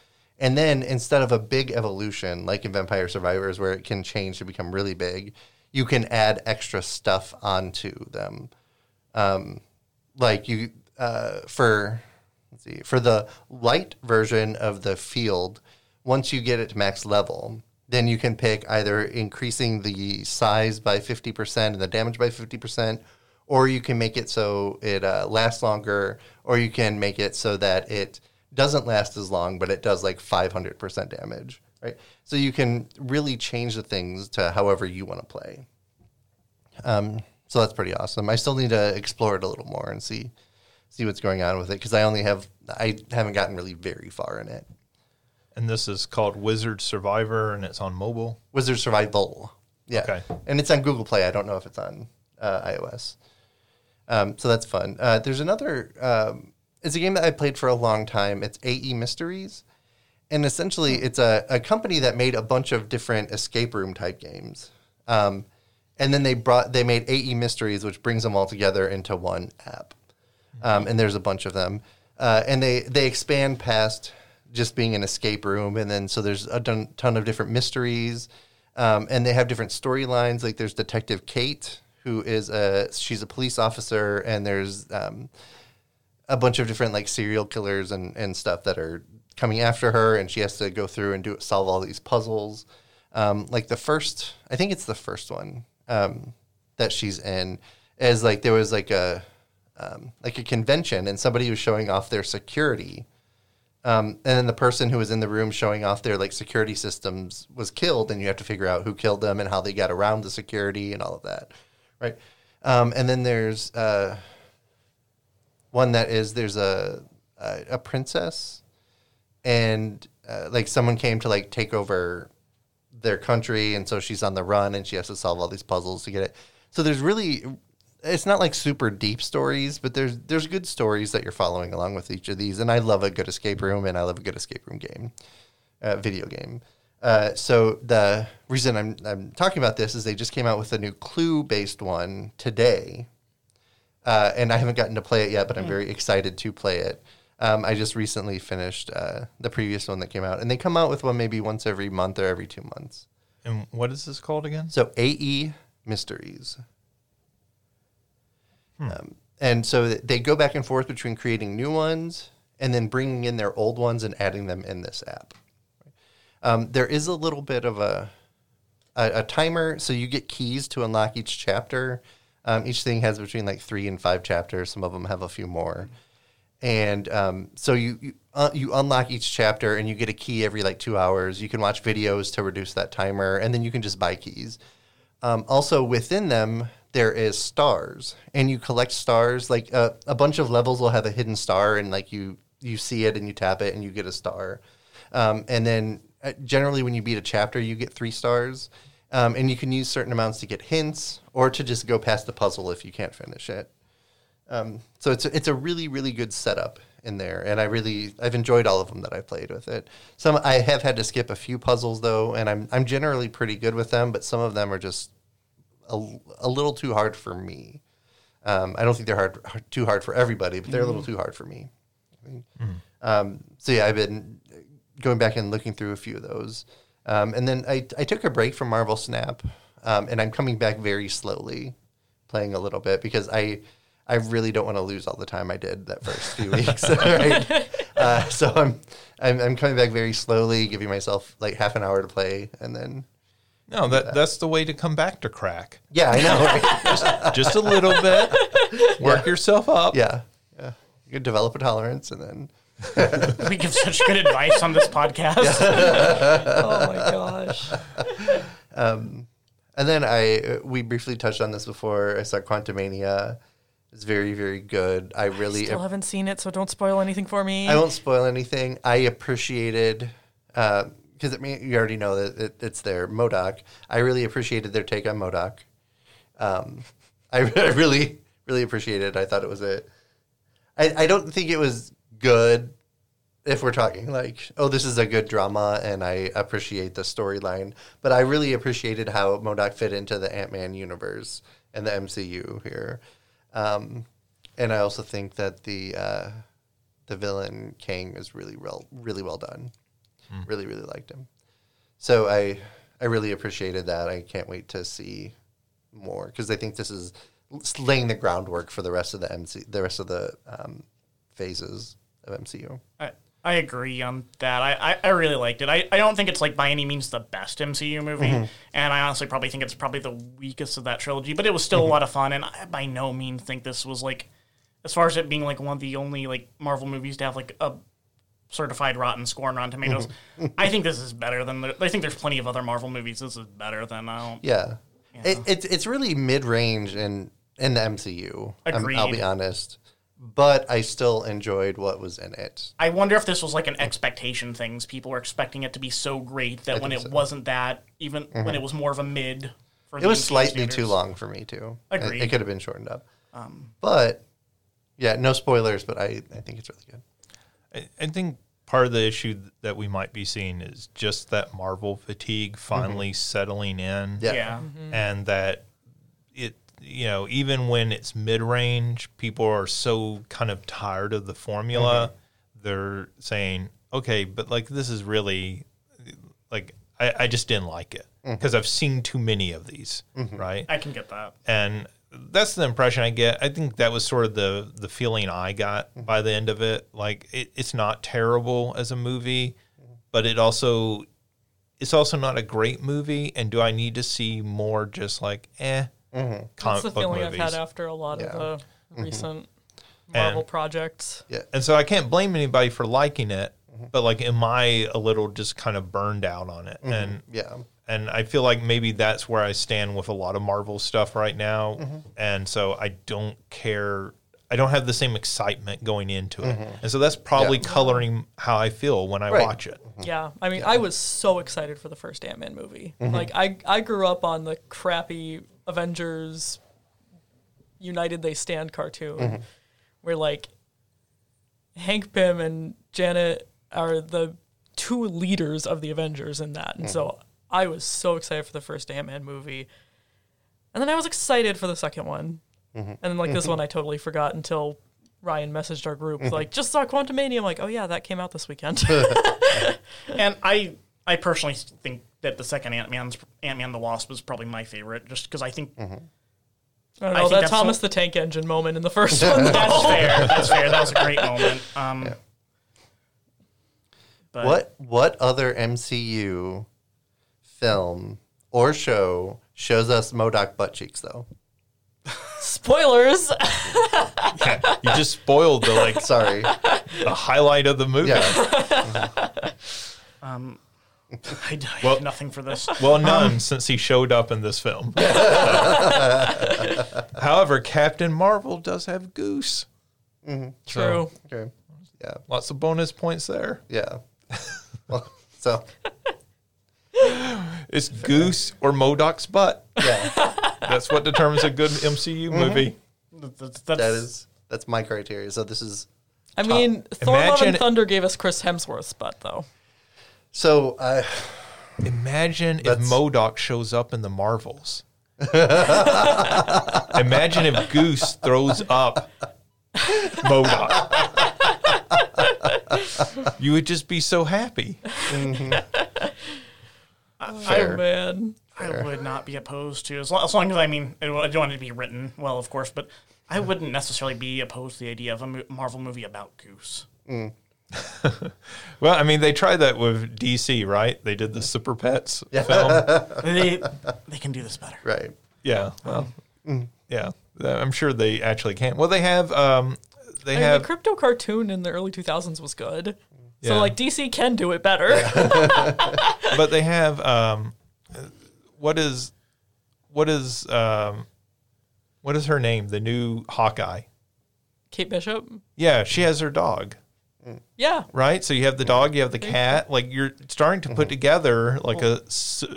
And then instead of a big evolution, like in Vampire Survivors, where it can change to become really big, you can add extra stuff onto them. Um, like you, uh, for let's see, for the light version of the field, once you get it to max level, then you can pick either increasing the size by fifty percent and the damage by fifty percent, or you can make it so it uh, lasts longer, or you can make it so that it doesn't last as long, but it does like five hundred percent damage, right? So you can really change the things to however you want to play. Um, so that's pretty awesome. I still need to explore it a little more and see see what's going on with it, because I only have, I haven't gotten really very far in it. And this is called Wizard Survivor, and it's on mobile? Wizard Survival, yeah. Okay. And it's on Google Play. I don't know if it's on uh, iOS. Um, so that's fun. Uh, there's another... Um, It's a game that I played for a long time. It's A E Mysteries. And essentially, it's a, a company that made a bunch of different escape room type games. Um, and then they brought they made A E Mysteries, which brings them all together into one app. Um, and there's a bunch of them. Uh, and they, they expand past just being an escape room. And then so there's a ton, ton of different mysteries. Um, and they have different storylines. Like there's Detective Kate, who is a, she's a police officer. And there's... Um, a bunch of different like serial killers and, and stuff that are coming after her, and she has to go through and do solve all these puzzles. Um, like the first, I think it's the first one um, that she's in, is like there was like a um, like a convention, and somebody was showing off their security, um, and then the person who was in the room showing off their like security systems was killed, and you have to figure out who killed them and how they got around the security and all of that, right? Um, and then there's. Uh, One that is there's a a, a princess, and uh, like someone came to like take over their country, and so she's on the run, and she has to solve all these puzzles to get it. So there's really, it's not like super deep stories, but there's there's good stories that you're following along with each of these. And I love a good escape room, and I love a good escape room game, uh, video game. Uh, so the reason I'm I'm talking about this is they just came out with a new Clue based one today. Uh, and I haven't gotten to play it yet, but I'm very excited to play it. Um, I just recently finished uh, the previous one that came out. And they come out with one maybe once every month or every two months. And what is this called again? So A E Mysteries. Hmm. Um, and so they go back and forth between creating new ones and then bringing in their old ones and adding them in this app. Um, there is a little bit of a, a, a timer. So you get keys to unlock each chapter. Um, each thing has between like three and five chapters. Some of them have a few more. And um, so you you, uh, you unlock each chapter, and you get a key every like two hours. You can watch videos to reduce that timer, and then you can just buy keys. Um, also within them, there is stars, and you collect stars. Like uh, a bunch of levels will have a hidden star, and like you, you see it and you tap it and you get a star. Um, and then uh, generally when you beat a chapter, you get three stars. Um, and you can use certain amounts to get hints or to just go past the puzzle if you can't finish it. Um, so it's a, it's a really, really good setup in there. And I really, I've enjoyed all of them that I played with it. Some I have had to skip a few puzzles, though, and I'm I'm generally pretty good with them, but some of them are just a, a little too hard for me. Um, I don't think they're hard, hard too hard for everybody, but they're mm. a little too hard for me. Mm. Um, so, yeah, I've been going back and looking through a few of those. Um, and then I, I took a break from Marvel Snap, um, and I'm coming back very slowly, playing a little bit, because I I really don't want to lose all the time I did that first few weeks. Right? Uh, so I'm, I'm I'm coming back very slowly, giving myself like half an hour to play, and then. No, that that's the way to come back to crack. Yeah, I know. Right? just, just a little bit. Work yeah. yourself up. Yeah. yeah. You can develop a tolerance and then. We give such good advice on this podcast. Yeah. Oh, my gosh. Um, and then I we briefly touched on this before. I saw Quantumania. It's very, very good. I really I still ap- haven't seen it, so don't spoil anything for me. I won't spoil anything. I appreciated... Uh, because I mean, you already know that it, it's their M O D O K. I really appreciated their take on M O D O K. Um, I, I really, really appreciated it. I thought it was a... I, I don't think it was good if we're talking like, oh, this is a good drama and I appreciate the storyline. But I really appreciated how M O D O K fit into the Ant-Man universe and the M C U here. Um, and I also think that the uh, the villain, Kang, is really well, really well done. Really, really liked him. So I I really appreciated that. I can't wait to see more because I think this is laying the groundwork for the rest of the M C, the rest of the um, phases of M C U. I, I agree on that. I, I, I really liked it. I, I don't think it's like by any means the best M C U movie, mm-hmm. and I honestly probably think it's probably the weakest of that trilogy, but it was still mm-hmm. a lot of fun, and I by no means think this was like, as far as it being like one of the only like Marvel movies to have like a certified rotten score on Rotten Tomatoes. I think this is better than... The, I think there's plenty of other Marvel movies this is better than... I don't, yeah. You know. it, it's it's really mid-range in, in the M C U. Agreed. Um, I'll be honest. But I still enjoyed what was in it. I wonder if this was like an expectation thing. People were expecting it to be so great that I when it so. wasn't that, even mm-hmm. when it was more of a mid... For it was slightly too long for me, too. Agreed. It, it could have been shortened up. Um, but, yeah, no spoilers, but I, I think it's really good. I think part of the issue that we might be seeing is just that Marvel fatigue finally mm-hmm. settling in. Yeah. yeah. Mm-hmm. And that it, you know, even when it's mid-range, people are so kind of tired of the formula. Mm-hmm. They're saying, okay, but like this is really, like, I, I just didn't like it because mm-hmm. I've seen too many of these, mm-hmm. right? I can get that. And that's the impression I get. I think that was sort of the, the feeling I got mm-hmm. by the end of it. Like it, it's not terrible as a movie, mm-hmm. but it also it's also not a great movie. And do I need to see more? Just like eh, mm-hmm. comic that's the book feeling movies. I've had after a lot yeah. of the mm-hmm. recent Marvel and, projects. Yeah, and so I can't blame anybody for liking it, mm-hmm. but like, am I a little just kind of burned out on it? Mm-hmm. And yeah. And I feel like maybe that's where I stand with a lot of Marvel stuff right now. Mm-hmm. And so I don't care. I don't have the same excitement going into it. Mm-hmm. And so that's probably yeah. coloring how I feel when I right. watch it. Mm-hmm. Yeah. I mean, yeah. I was so excited for the first Ant-Man movie. Mm-hmm. Like, I, I grew up on the crappy Avengers United They Stand cartoon mm-hmm. where, like, Hank Pym and Janet are the two leaders of the Avengers in that. And mm-hmm. so... I was so excited for the first Ant-Man movie. And then I was excited for the second one. Mm-hmm. And then, like, this one I totally forgot until Ryan messaged our group, mm-hmm. like, just saw Quantumania. I'm like, oh, yeah, that came out this weekend. And I I personally think that the second Ant-Man's, Ant-Man the Wasp was probably my favorite, just because I think... Mm-hmm. I don't know, I that that's Thomas so... the Tank Engine moment in the first one. That's fair. That's fair. That was a great moment. Um, yeah. but... What What other M C U... film or show shows us M O D O K butt cheeks though? Spoilers. Yeah, you just spoiled the like sorry the highlight of the movie. Yeah. um I, I well, have nothing for this. Well, none um, since he showed up in this film. However, Captain Marvel does have Goose. Mm-hmm. True. So, okay. Yeah. Lots of bonus points there. Yeah. Well, so. It's fair. Goose or M O D O K's butt. Yeah, that's what determines a good M C U mm-hmm. movie. That's, that's, that is that's my criteria. So this is. I top. mean, Thor: Love and Thunder gave us Chris Hemsworth's butt, though. So uh, imagine if M O D O K shows up in the Marvels. Imagine if Goose throws up M O D O K. You would just be so happy. Mm-hmm. Fair. I would, Fair. I would not be opposed to, as long, as long as, I mean, I don't want it to be written well, of course, but I wouldn't necessarily be opposed to the idea of a Marvel movie about Goose. Mm. Well, I mean, they tried that with D C, right? They did the Super Pets yeah. film. they they can do this better. Right. Yeah. Well, mm. yeah. I'm sure they actually can. Well, they have... Um, they I have mean, the crypto cartoon in the early two thousands was good. Yeah. So, like, D C can do it better. Yeah. But they have... Um, what is... What is... Um, what is her name? The new Hawkeye. Kate Bishop? Yeah, she has her dog. Yeah. Right? So you have the dog, you have the cat. Like, you're starting to put together, like, a,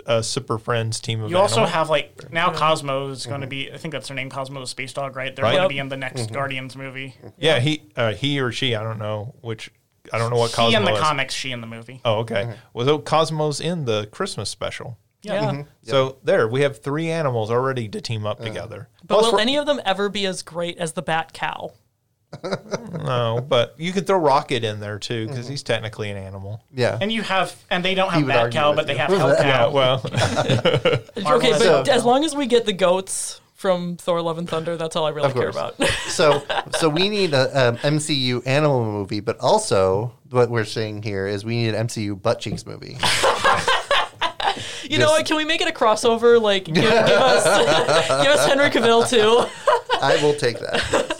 a Super Friends team of You animals. Also have, like, now Cosmo is going to be, I think that's her name, Cosmo the Space Dog, right? They're right? going to be in the next mm-hmm. Guardians movie. Yeah, yeah he uh, he or she, I don't know which, I don't know what Cosmo is. She in the is. comics, she in the movie. Oh, okay. Mm-hmm. Well, so Cosmo's in the Christmas special. Yeah. Mm-hmm. So there, we have three animals already to team up yeah. together. But Plus will any of them ever be as great as the Bat Cow? No, but you could throw Rocket in there too because mm-hmm. he's technically an animal. Yeah, and you have, and they don't have Bat Cow, but they have Hell Cow. Yeah, well, okay, but as long as we get the goats from Thor: Love and Thunder, that's all I really care about. so, so we need a um, M C U animal movie, but also what we're saying here is we need an M C U butt cheeks movie. You know what? Can we make it a crossover? Like, give, give us, give us Henry Cavill too. I will take that.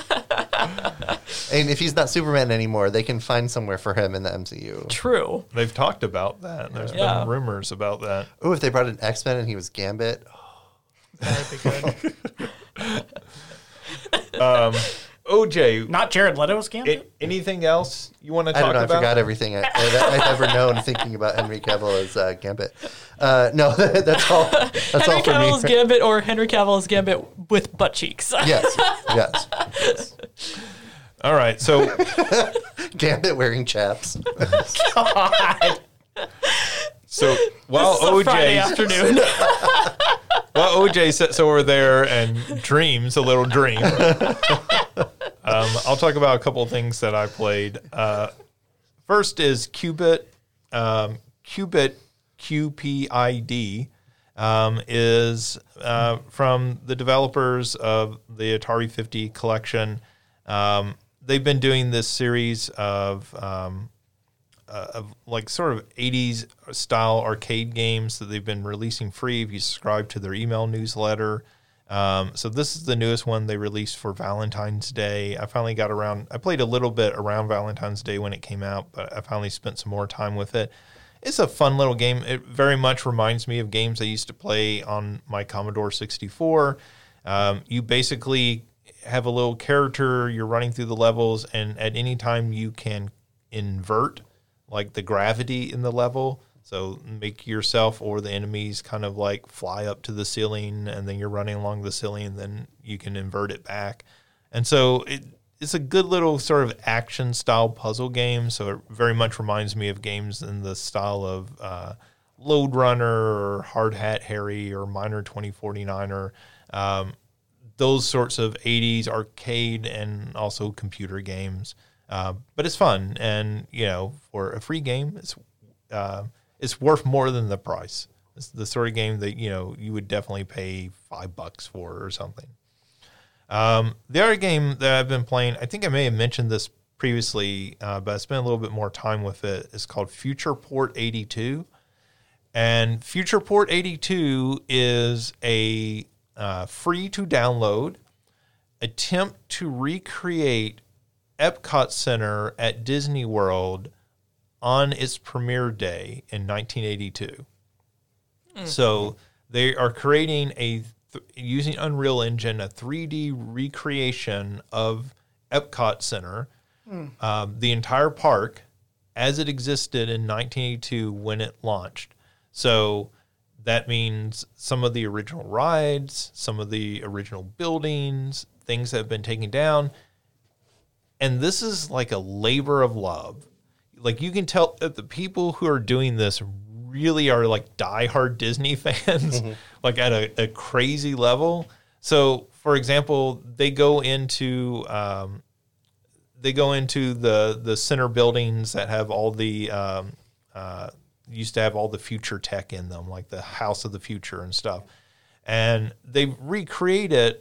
And if he's not Superman anymore, they can find somewhere for him in the M C U. True. They've talked about that. There's yeah. been rumors about that. Oh, if they brought an X-Men and he was Gambit. Oh. That would be good. um, O J. Not Jared Leto's Gambit? It, anything else you want to I talk about? I don't know. I forgot everything I, that I've ever known thinking about Henry Cavill as uh, Gambit. Uh, no, that's all. That's Henry all for Cavill me. As Gambit or Henry Cavill as Gambit with butt cheeks. Yes. Yes. yes. All right, so Gambit wearing chaps. God. So while O J afternoon, *laughs* while O J sits over there and dreams a little dream, um, I'll talk about a couple of things that I played. Uh, first is Qubit. Um, Qubit, Q P I D, um, is uh, from the developers of the Atari fifty collection. Um, They've been doing this series of, um, uh, of like sort of eighties style arcade games that they've been releasing free if you subscribe to their email newsletter. Um, so this is the newest one they released for Valentine's Day. I finally got around, I played a little bit around Valentine's Day when it came out, but I finally spent some more time with it. It's a fun little game. It very much reminds me of games I used to play on my Commodore sixty-four. Um, you basically have a little character, you're running through the levels, and at any time you can invert like the gravity in the level. So make yourself or the enemies kind of like fly up to the ceiling, and then you're running along the ceiling, and then you can invert it back. And so it, it's a good little sort of action style puzzle game. So it very much reminds me of games in the style of uh, Lode Runner or Hard Hat Harry or Miner twenty forty-nine or, um, those sorts of eighties arcade and also computer games. Uh, but it's fun. And, you know, for a free game, it's uh, it's worth more than the price. It's the sort of game that, you know, you would definitely pay five bucks for or something. Um, the other game that I've been playing, I think I may have mentioned this previously, uh, but I spent a little bit more time with it. It's called Futureport eighty-two. And Futureport eighty-two is a... Uh, free to download, attempt to recreate Epcot Center at Disney World on its premiere day in nineteen eighty-two. Mm-hmm. So they are creating a, th- using Unreal Engine, a three D recreation of Epcot Center, mm. um, the entire park, as it existed in nineteen eighty-two when it launched. So... that means some of the original rides, some of the original buildings, things that have been taken down. And this is like a labor of love. Like you can tell that the people who are doing this really are like diehard Disney fans, mm-hmm. like at a, a crazy level. So for example, they go into, um, they go into the, the center buildings that have all the, um, uh, used to have all the future tech in them, like the House of the Future and stuff. And they've recreated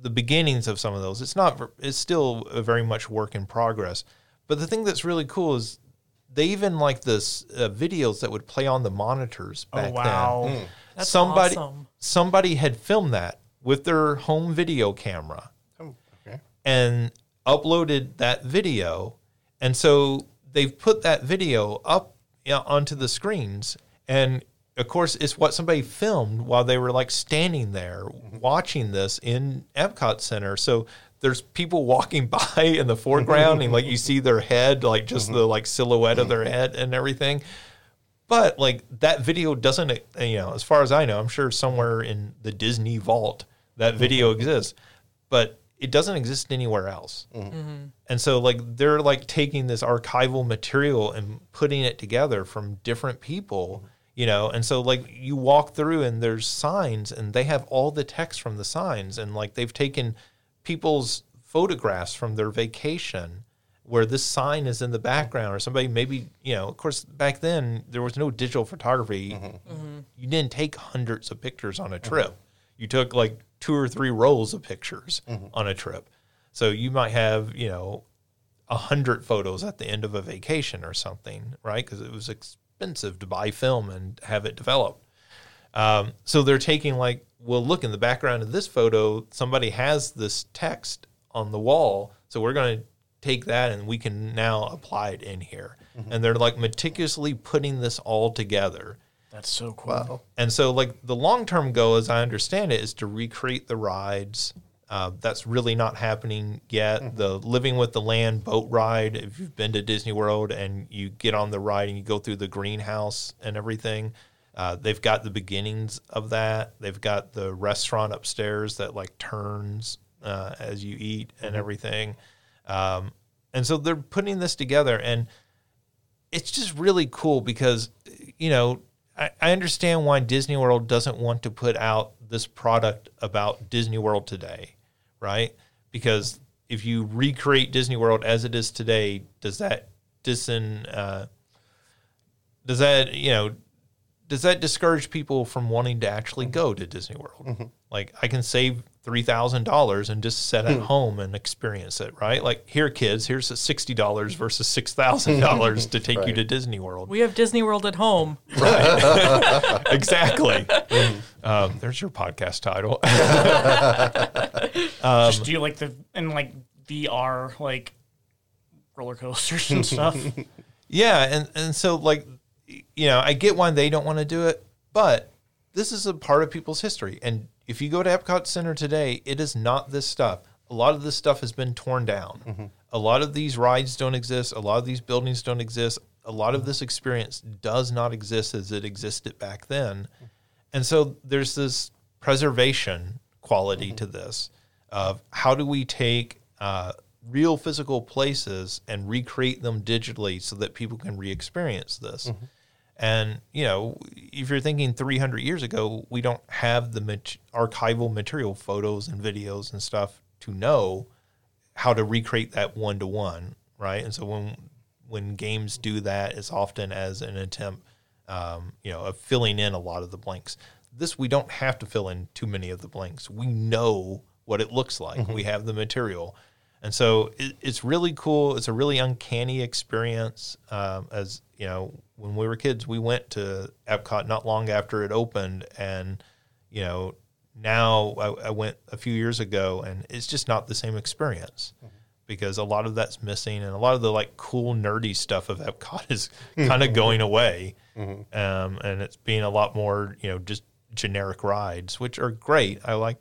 the beginnings of some of those. It's not, it's still a very much work in progress, But the thing that's really cool is they even like this uh, videos that would play on the monitors back oh, wow. then. Mm. That's somebody, awesome. Somebody had filmed that with their home video camera oh, okay. and uploaded that video. And so they've put that video up you know, onto the screens. And, of course, it's what somebody filmed while they were, like, standing there watching this in Epcot Center. So there's people walking by in the foreground and, like, you see their head, like, just mm-hmm. the, like, silhouette of their head and everything. But, like, that video doesn't, you know, as far as I know, I'm sure somewhere in the Disney vault that video exists, but it doesn't exist anywhere else. Mm-hmm. And so, like, they're, like, taking this archival material and putting it together from different people, you know, and so, like, you walk through and there's signs and they have all the text from the signs and, like, they've taken people's photographs from their vacation where this sign is in the background or somebody maybe, you know, of course, back then there was no digital photography. Mm-hmm. Mm-hmm. You didn't take hundreds of pictures on a trip. Mm-hmm. You took, like, two or three rolls of pictures mm-hmm. on a trip. So you might have, you know, a hundred photos at the end of a vacation or something, right? Because it was expensive to buy film and have it developed. Um, so they're taking, like, well, look, in the background of this photo, somebody has this text on the wall. So we're going to take that and we can now apply it in here. Mm-hmm. And they're, like, meticulously putting this all together. That's so cool. Wow. And so, like, the long-term goal, as I understand it, is to recreate the rides. Uh, that's really not happening yet. Mm-hmm. The Living with the Land boat ride, if you've been to Disney World and you get on the ride and you go through the greenhouse and everything, uh, they've got the beginnings of that. They've got the restaurant upstairs that, like, turns uh, as you eat and mm-hmm. everything. Um, and so they're putting this together, and it's just really cool because, you know, I understand why Disney World doesn't want to put out this product about Disney World today, right? Because if you recreate Disney World as it is today, does that disin, uh, does that, you know, does that discourage people from wanting to actually go to Disney World? Mm-hmm. Like, I can save three thousand dollars and just sit at mm. home and experience it, right? Like, here, kids, here's sixty dollars versus six thousand dollars to take right. you to Disney World. We have Disney World at home. Right. Exactly. Mm. Um, there's your podcast title. um, just do, like, the, and, like, V R, like, roller coasters and stuff. Yeah, and, and so, like, you know, I get why they don't want to do it, but this is a part of people's history, and if you go to Epcot Center today, it is not this stuff. A lot of this stuff has been torn down. Mm-hmm. A lot of these rides don't exist. A lot of these buildings don't exist. A lot of this experience does not exist as it existed back then. And so there's this preservation quality mm-hmm. to this of how do we take uh, real physical places and recreate them digitally so that people can re-experience this. Mm-hmm. And, you know, if you're thinking three hundred years ago, we don't have the mat- archival material, photos and videos and stuff to know how to recreate that one-to-one, right? And so when when games do that, it's often as an attempt, um, you know, of filling in a lot of the blanks. This, we don't have to fill in too many of the blanks. We know what it looks like. Mm-hmm. We have the material. And so it, it's really cool. It's a really uncanny experience um, as, you know, when we were kids, we went to Epcot not long after it opened. And, you know, now I, I went a few years ago and it's just not the same experience mm-hmm. because a lot of that's missing. And a lot of the like cool nerdy stuff of Epcot is kind of going away. Mm-hmm. Um, and it's being a lot more, you know, just generic rides, which are great. I like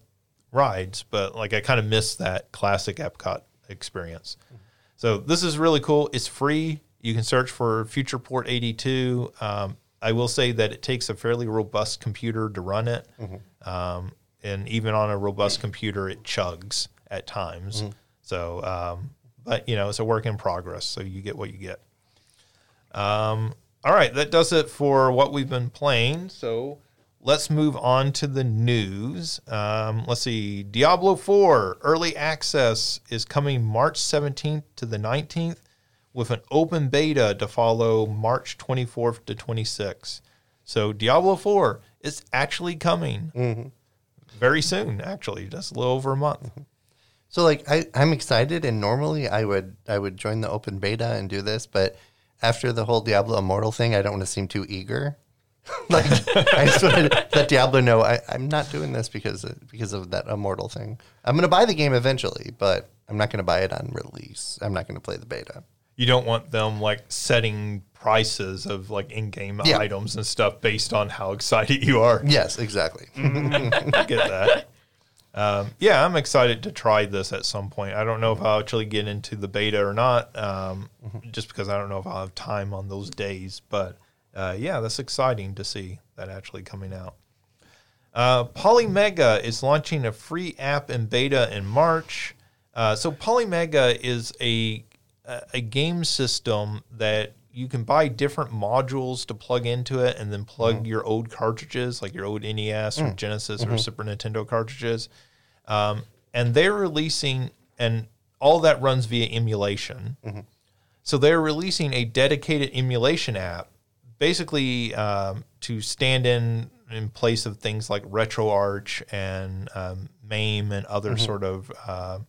rides, but like I kind of miss that classic Epcot experience. Mm-hmm. So this is really cool. It's free. You can search for Futureport eighty-two. Um, I will say that it takes a fairly robust computer to run it. Mm-hmm. Um, and even on a robust computer, it chugs at times. Mm-hmm. So, um, but, you know, it's a work in progress, so you get what you get. Um, all right, that does it for what we've been playing. So let's move on to the news. Um, let's see. Diablo four Early Access is coming March seventeenth to the nineteenth. With an open beta to follow March twenty-fourth to twenty-sixth. So Diablo four is actually coming mm-hmm. very soon, actually, just a little over a month. Mm-hmm. So like I, I'm excited, and normally I would I would join the open beta and do this, but after the whole Diablo Immortal thing, I don't want to seem too eager. Like I just want to let Diablo know I, I'm not doing this because of, because of that Immortal thing. I'm going to buy the game eventually, but I'm not going to buy it on release. I'm not going to play the beta. You don't want them like setting prices of like in-game yeah. items and stuff based on how excited you are. Yes, exactly. I get that. Um, yeah, I'm excited to try this at some point. I don't know if I'll actually get into the beta or not, um, mm-hmm. just because I don't know if I'll have time on those days. But uh, yeah, that's exciting to see that actually coming out. Uh, Polymega is launching a free app in beta in March. Uh, so Polymega is a a game system that you can buy different modules to plug into it and then plug mm-hmm. your old cartridges, like your old N E S or mm-hmm. Genesis mm-hmm. or Super Nintendo cartridges. Um, and they're releasing, and all that runs via emulation. Mm-hmm. So they're releasing a dedicated emulation app, basically um, to stand in in place of things like RetroArch and um, MAME and other mm-hmm. sort of uh,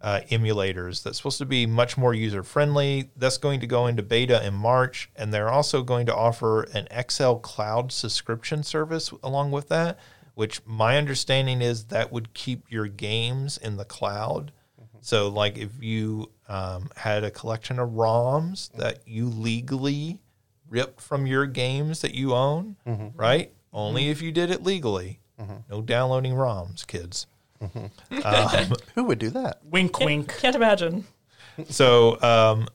Uh, emulators that's supposed to be much more user-friendly. That's going to go into beta in March, and they're also going to offer an X L Cloud subscription service along with that, which my understanding is that would keep your games in the cloud. Mm-hmm. So, like, if you um, had a collection of ROMs that you legally ripped from your games that you own, mm-hmm. right? Only mm-hmm. if you did it legally. Mm-hmm. No downloading ROMs, kids. Mm-hmm. Um, who would do that? Wink, can't, wink. Can't imagine. So um,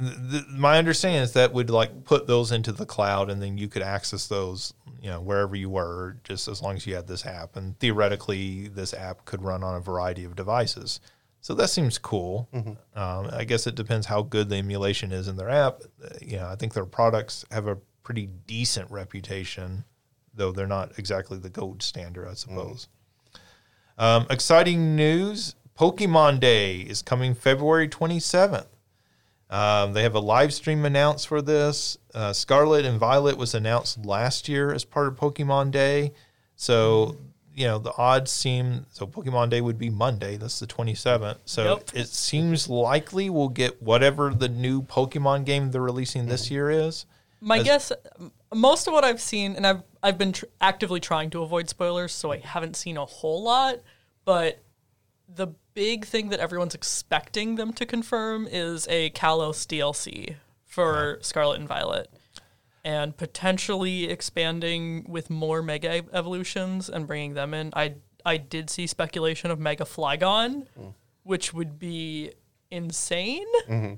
th- my understanding is that would like put those into the cloud, and then you could access those, you know, wherever you were, just as long as you had this app. And theoretically, this app could run on a variety of devices. So that seems cool. Mm-hmm. Um, I guess it depends how good the emulation is in their app. Uh, you know, I think their products have a pretty decent reputation, though they're not exactly the gold standard, I suppose. Mm-hmm. Um, exciting news, Pokemon Day is coming February twenty-seventh. Um, they have a live stream announced for this. Uh, Scarlet and Violet was announced last year as part of Pokemon Day. So, you know, the odds seem, so Pokemon Day would be Monday. That's the twenty-seventh. So yep. It seems likely we'll get whatever the new Pokemon game they're releasing this year is. My as, guess, most of what I've seen, and I've I've been tr- actively trying to avoid spoilers, so I haven't seen a whole lot, but the big thing that everyone's expecting them to confirm is a Kalos D L C for yeah. Scarlet and Violet, and potentially expanding with more Mega Evolutions and bringing them in. I, I did see speculation of Mega Flygon, mm. which would be insane. Mm-hmm.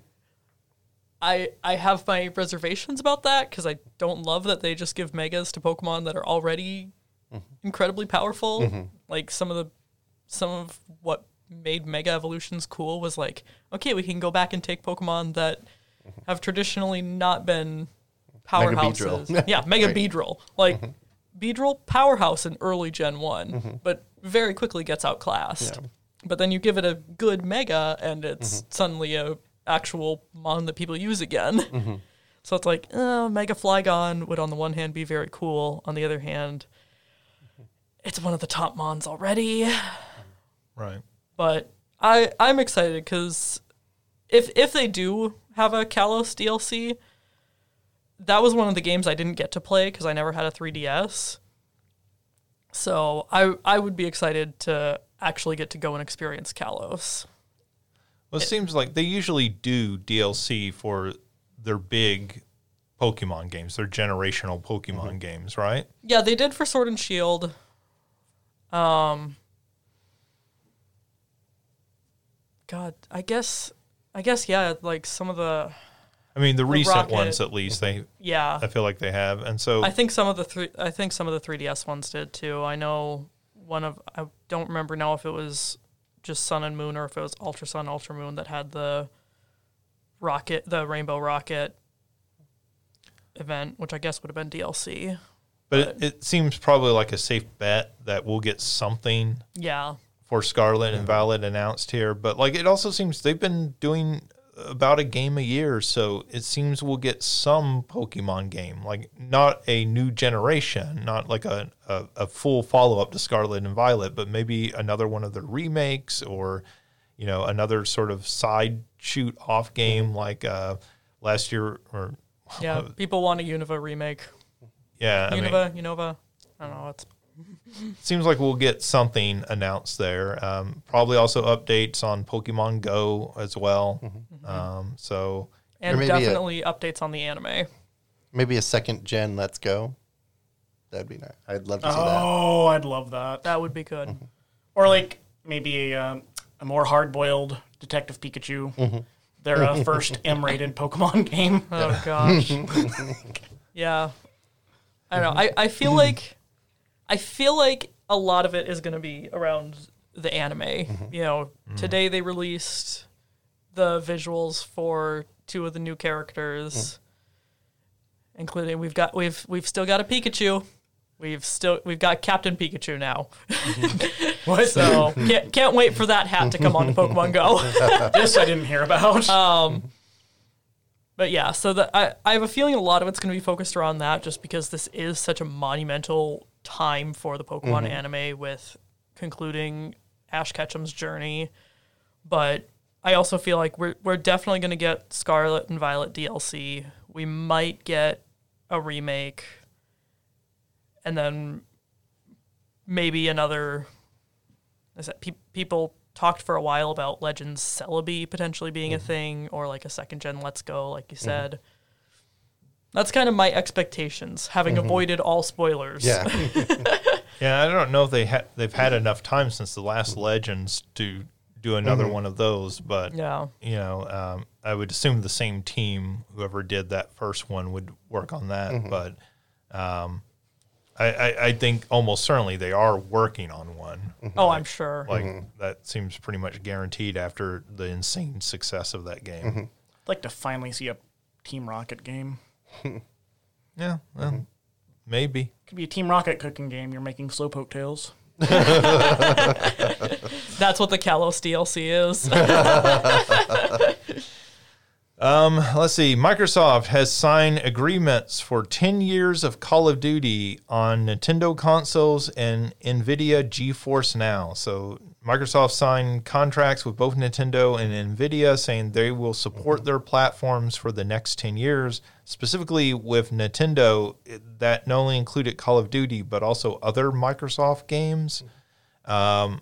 I, I have my reservations about that because I don't love that they just give megas to Pokemon that are already mm-hmm. incredibly powerful. Mm-hmm. Like some of the some of what made Mega Evolutions cool was like, okay, we can go back and take Pokemon that have traditionally not been powerhouses. Mega yeah, Mega right. Beedrill. Like mm-hmm. Beedrill powerhouse in early Gen one, mm-hmm. but very quickly gets outclassed. Yeah. But then you give it a good Mega and it's mm-hmm. suddenly a actual mon that people use again. Mm-hmm. So it's like, oh, Mega Flygon would on the one hand be very cool. On the other hand, mm-hmm. it's one of the top mons already. Right. But I, I'm excited because if if they do have a Kalos D L C, that was one of the games I didn't get to play because I never had a three D S. So I I would be excited to actually get to go and experience Kalos. Well, it seems like they usually do D L C for their big Pokemon games, their generational Pokemon mm-hmm. games, right? Yeah, they did for Sword and Shield. Um, God, I guess, I guess, yeah, like some of the... I mean, the, the recent Rocket, ones, at least, they... Yeah. I feel like they have, and so... I think some of the three, I think some of the three D S ones did, too. I know one of... I don't remember now if it was... just Sun and Moon, or if it was Ultra Sun, Ultra Moon that had the rocket, the Rainbow Rocket event, which I guess would have been D L C. But, but it, it seems probably like a safe bet that we'll get something yeah. for Scarlet mm-hmm. and Violet announced here. But like it also seems they've been doing about a game a year, so it seems we'll get some Pokemon game, like not a new generation, not like a, a, a full follow-up to Scarlet and Violet, but maybe another one of the remakes or, you know, another sort of side shoot off game like uh, last year or yeah, uh, people want a Unova remake. Yeah, Unova, I mean, Unova. I don't know. It's seems like we'll get something announced there. Um, probably also updates on Pokemon Go as well. Mm-hmm. Um, so and definitely a, updates on the anime. Maybe a second gen Let's Go. That'd be nice. I'd love to see oh, that. Oh, I'd love that. That would be good. Mm-hmm. Or like maybe a, um, a more hard-boiled Detective Pikachu. Mm-hmm. Their uh, first M-rated Pokemon game. Oh, gosh. Yeah. I don't know. I, I feel like I feel like a lot of it is going to be around the anime. Mm-hmm. You know, mm. today they released the visuals for two of the new characters, mm. including we've got we've we've still got a Pikachu. We've still we've got Captain Pikachu now. What? So can't, can't wait for that hat to come on to Pokemon Go. This I didn't hear about. Um, but yeah, so the, I I have a feeling a lot of it's going to be focused around that, just because this is such a monumental time for the Pokemon mm-hmm. anime, with concluding Ash Ketchum's journey. But I also feel like we're we're definitely going to get Scarlet and Violet D L C. We might get a remake. And then maybe another. Is that pe- people talked for a while about Legends Celebi potentially being mm-hmm. a thing, or like a second gen Let's Go, like you said. Mm-hmm. That's kind of my expectations, having mm-hmm. avoided all spoilers. Yeah, yeah. I don't know if they ha- they've had enough time since the last Legends to do another mm-hmm. one of those, but yeah. you know, um, I would assume the same team, whoever did that first one, would work on that, mm-hmm. but. Um, I, I think almost certainly they are working on one. Mm-hmm. Oh, like, I'm sure. Like mm-hmm. that seems pretty much guaranteed after the insane success of that game. Mm-hmm. I'd like to finally see a Team Rocket game. Yeah, well, mm-hmm. maybe. Could be a Team Rocket cooking game. You're making slowpoke tails. That's what the Kalos D L C is. Um, let's see. Microsoft has signed agreements for ten years of Call of Duty on Nintendo consoles and NVIDIA GeForce Now. So Microsoft signed contracts with both Nintendo and NVIDIA, saying they will support their platforms for the next ten years. Specifically with Nintendo, that not only included Call of Duty, but also other Microsoft games. Um,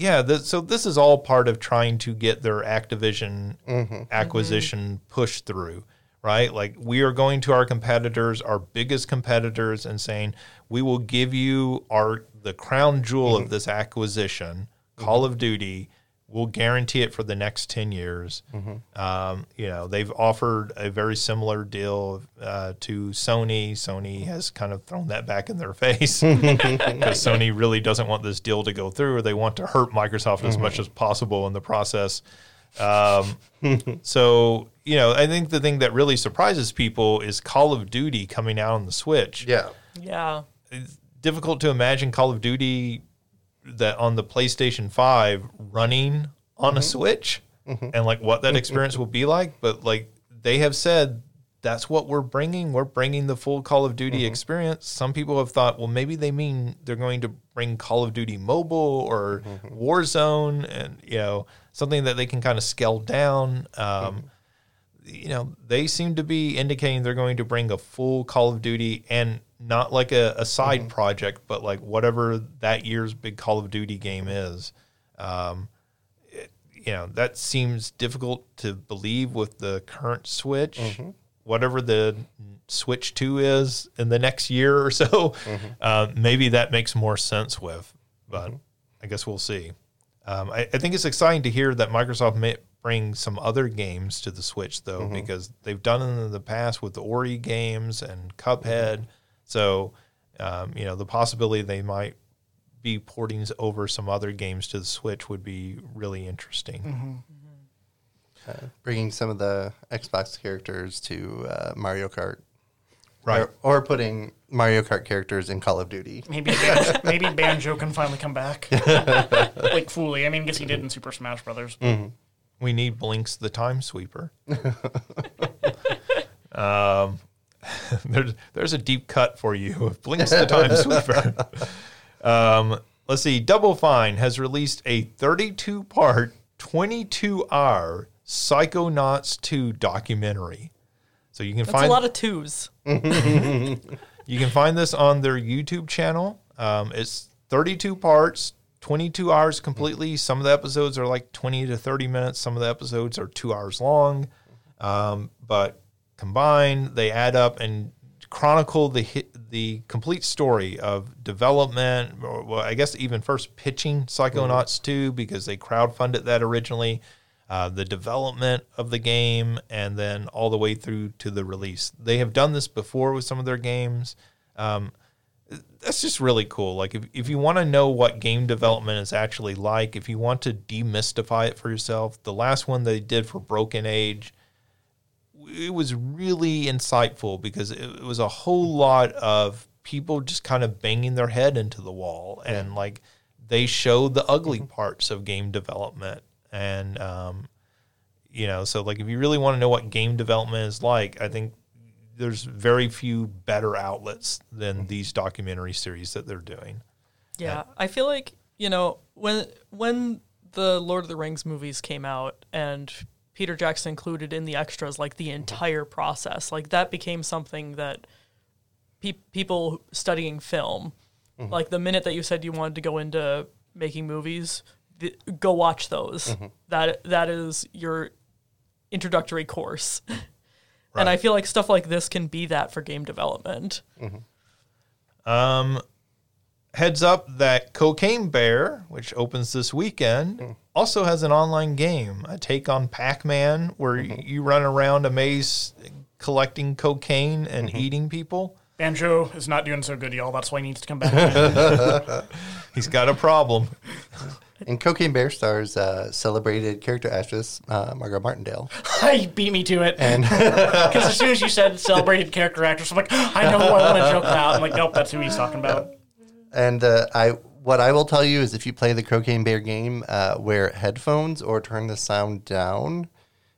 Yeah, th- so this is all part of trying to get their Activision mm-hmm. acquisition mm-hmm. pushed through, right? Like, we are going to our competitors, our biggest competitors, and saying, we will give you our the crown jewel mm-hmm. of this acquisition, mm-hmm. Call of Duty. We'll guarantee it for the next ten years. Mm-hmm. Um, you know, they've offered a very similar deal uh, to Sony. Sony has kind of thrown that back in their face, because Sony really doesn't want this deal to go through, or they want to hurt Microsoft mm-hmm. as much as possible in the process. Um, so, you know, I think the thing that really surprises people is Call of Duty coming out on the Switch. Yeah. Yeah. It's difficult to imagine Call of Duty that on the PlayStation five running on mm-hmm. a Switch mm-hmm. and like what that experience will be like. But like they have said, that's what we're bringing. We're bringing the full Call of Duty mm-hmm. experience. Some people have thought, well, maybe they mean they're going to bring Call of Duty Mobile or mm-hmm. Warzone, and, you know, something that they can kind of scale down. Um, mm-hmm. You know, they seem to be indicating they're going to bring a full Call of Duty, and not like a, a side mm-hmm. project, but like whatever that year's big Call of Duty game is. Um, it, you know, that seems difficult to believe with the current Switch, mm-hmm. whatever the Switch two is in the next year or so. Mm-hmm. Uh, maybe that makes more sense with, but mm-hmm. I guess we'll see. Um, I, I think it's exciting to hear that Microsoft may bring some other games to the Switch, though, mm-hmm. because they've done it in the past with the Ori games and Cuphead. Mm-hmm. So, um, you know, the possibility they might be porting over some other games to the Switch would be really interesting. Mm-hmm. Mm-hmm. Uh, bringing some of the Xbox characters to uh, Mario Kart. Right. Or, or putting Mario Kart characters in Call of Duty. Maybe Banjo, maybe Banjo can finally come back. Like Fooly. I mean, I guess he did in Super Smash Brothers. Mm-hmm. We need Blinks the Time Sweeper. um, there's, there's a deep cut for you of Blinks the Time Sweeper. um, Let's see. Double Fine has released a thirty-two part, twenty-two hour Psychonauts two documentary. So you can That's find... That's a lot of twos. You can find this on their YouTube channel. Um, it's thirty-two parts, twenty-two hours completely. Some of the episodes are like twenty to thirty minutes. Some of the episodes are two hours long. Um, but combined, they add up and chronicle the hit, the complete story of development, or, well, I guess even first pitching Psychonauts mm-hmm. two, because they crowdfunded that originally, uh, the development of the game, and then all the way through to the release. They have done this before with some of their games. Um, that's just really cool. Like, if, if you want to know what game development is actually like, if you want to demystify it for yourself, the last one they did for Broken Age, it was really insightful because it was a whole lot of people just kind of banging their head into the wall. And like, they showed the ugly parts of game development. And, um, you know, so like, if you really want to know what game development is like, I think there's very few better outlets than these documentary series that they're doing. Yeah. And I feel like, you know, when, when the Lord of the Rings movies came out and Peter Jackson included in the extras, like, the entire process. Like, that became something that pe- people studying film, mm-hmm. like, the minute that you said you wanted to go into making movies, th- go watch those. Mm-hmm. That That is your introductory course. Right. And I feel like stuff like this can be that for game development. Mm-hmm. Um, heads up that Cocaine Bear, which opens this weekend, mm. also has an online game, a take on Pac-Man, where mm-hmm. you run around a maze collecting cocaine and mm-hmm. eating people. Banjo is not doing so good, y'all. That's why he needs to come back. He's got a problem. And Cocaine Bear stars uh, celebrated character actress uh, Margaret Martindale. You beat me to it. Because as soon as you said celebrated character actress, I'm like, I know who I want to joke about. I'm like, nope, that's who he's talking about. And uh, I... What I will tell you is if you play the Cocaine Bear game, uh, wear headphones or turn the sound down,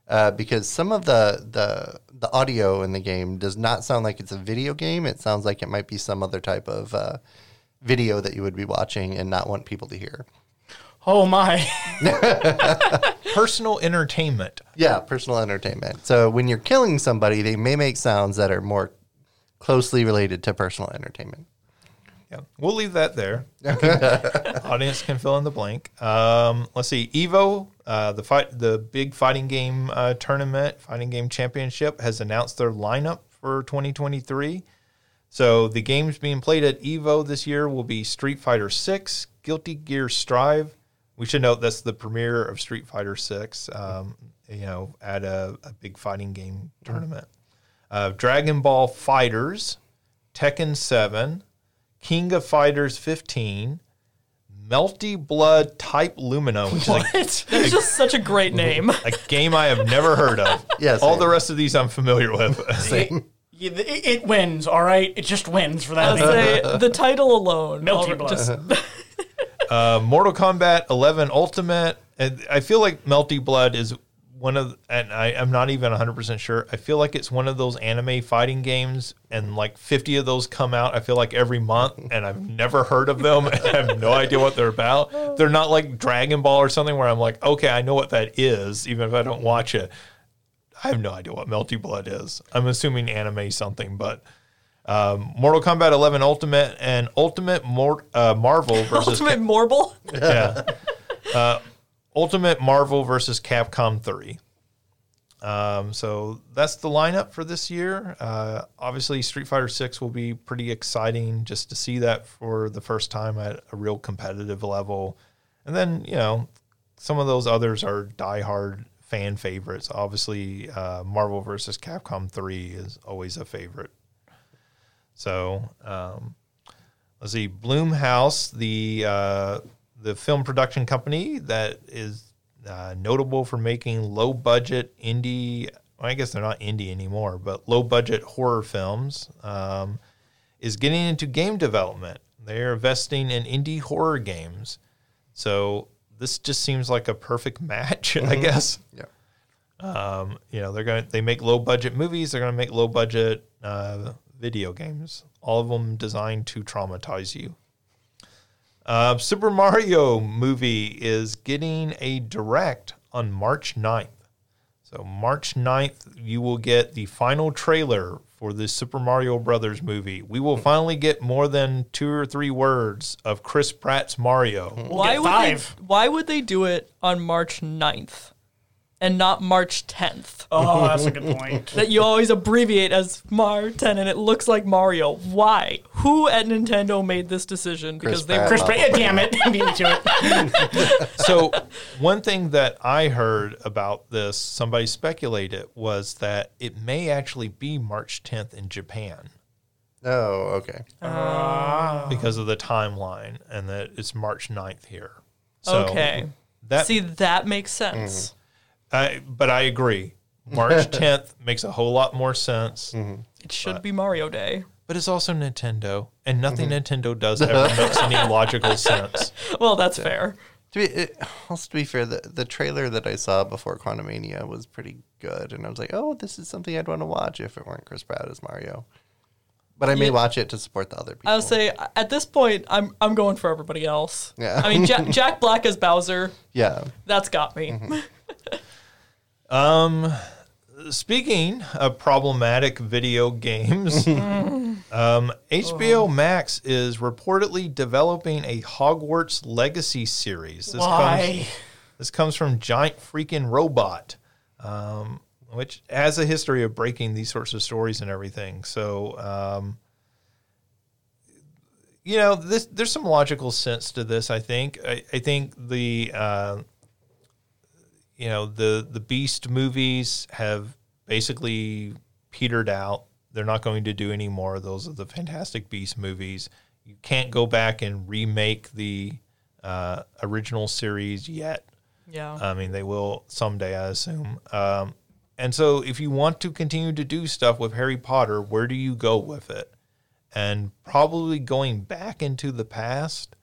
uh, because some of the, the the audio in the game does not sound like it's a video game. It sounds like it might be some other type of uh, video that you would be watching and not want people to hear. Oh, my. Personal entertainment. Yeah, personal entertainment. So when you're killing somebody, they may make sounds that are more closely related to personal entertainment. Yeah, we'll leave that there. Audience can fill in the blank. Um, let's see. Evo, uh, the fight, the big fighting game uh, tournament, fighting game championship, has announced their lineup for twenty twenty-three. So the games being played at Evo this year will be Street Fighter six, Guilty Gear Strive. We should note that's the premiere of Street Fighter six. Um, you know, at a, a big fighting game tournament. Uh, Dragon Ball Fighters, Tekken seven. King of Fighters fifteen, Melty Blood Type Lumina. Which what? Is a, That's a, just such a great name. A game I have never heard of. Yes, all the rest of these I'm familiar with. It, it wins, all right? It just wins for that name. The title alone. Melty Blood. Just, uh, Mortal Kombat eleven Ultimate. And I feel like Melty Blood is one of, and I, I'm not even one hundred percent sure, I feel like it's one of those anime fighting games, and like fifty of those come out, I feel like, every month, and I've never heard of them, and I have no idea what they're about. They're not like Dragon Ball or something where I'm like, okay, I know what that is, even if I don't watch it. I have no idea what Melty Blood is. I'm assuming anime something, but um, Mortal Kombat eleven Ultimate and Ultimate Mor- uh, Marvel versus... Ultimate Cap- Marble? Yeah. Uh, Ultimate Marvel versus Capcom three. Um, so that's the lineup for this year. Uh, obviously, Street Fighter six will be pretty exciting just to see that for the first time at a real competitive level. And then, you know, some of those others are diehard fan favorites. Obviously, uh, Marvel versus Capcom three is always a favorite. So um, let's see. Blumhouse, the... Uh, The film production company that is uh, notable for making low-budget indie, well, I guess they're not indie anymore, but low-budget horror films, um, is getting into game development. They're investing in indie horror games. So this just seems like a perfect match, mm-hmm. I guess. Yeah. Um, you know, they're going to, they make low-budget movies. They're going to make low-budget uh, video games, all of them designed to traumatize you. Uh, Super Mario movie is getting a direct on March ninth. So March ninth, you will get the final trailer for the Super Mario Brothers movie. We will finally get more than two or three words of Chris Pratt's Mario. We'll why would five. They, why would they do it on March ninth and not March tenth? Oh, that's a good point. That you always abbreviate as Mar ten, and it looks like Mario. Why? Who at Nintendo made this decision? Because Chris they Pratt, Chris Pratt. Yeah, damn it, beat me to it. So one thing that I heard about this, somebody speculated, was that it may actually be March tenth in Japan. Oh, okay. Uh, because of the timeline, and that it's March ninth here. So okay. That, See, that makes sense. Mm-hmm. I, but I agree. March tenth makes a whole lot more sense. Mm-hmm. It should but, be Mario Day. But it's also Nintendo, and nothing mm-hmm. Nintendo does ever makes any logical sense. Well, that's yeah. fair. To be, it, also, to be fair, the, the trailer that I saw before Quantumania was pretty good, and I was like, oh, this is something I'd want to watch if it weren't Chris Pratt as Mario. But I may yeah. watch it to support the other people. I'll say, at this point, I'm I'm going for everybody else. Yeah. I mean, Jack, Jack Black as Bowser. Yeah. That's got me. Mm-hmm. um... Speaking of problematic video games, um, H B O oh. Max is reportedly developing a Hogwarts Legacy series. This Why? Comes, this comes from Giant Freaking Robot, um, which has a history of breaking these sorts of stories and everything. So, um, you know, this, there's some logical sense to this, I think. I, I think the... Uh, You know, the, the Beast movies have basically petered out. They're not going to do any more. Those are the Fantastic Beast movies. You can't go back and remake the uh, original series yet. Yeah. I mean, they will someday, I assume. Um, and so if you want to continue to do stuff with Harry Potter, where do you go with it? And probably going back into the past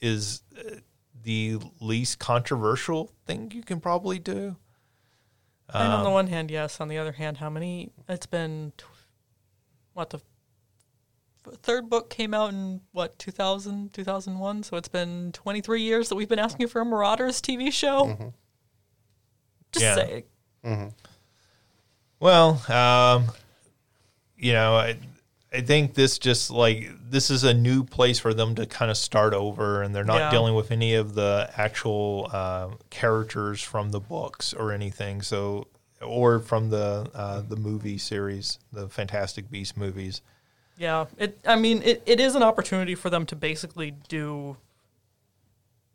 is... Uh, the least controversial thing you can probably do. Um, and on the one hand, yes. On the other hand, how many? It's been, tw- what, the f- third book came out in, what, two thousand, two thousand one? So it's been twenty-three years that we've been asking for a Marauders T V show? Mm-hmm. Just yeah. saying. Mm-hmm. Well, um, you know, I, I think this just like this is a new place for them to kind of start over, and they're not yeah. dealing with any of the actual uh, characters from the books or anything. So, or from the uh, the movie series, the Fantastic Beast movies. Yeah, it. I mean, it, it is an opportunity for them to basically do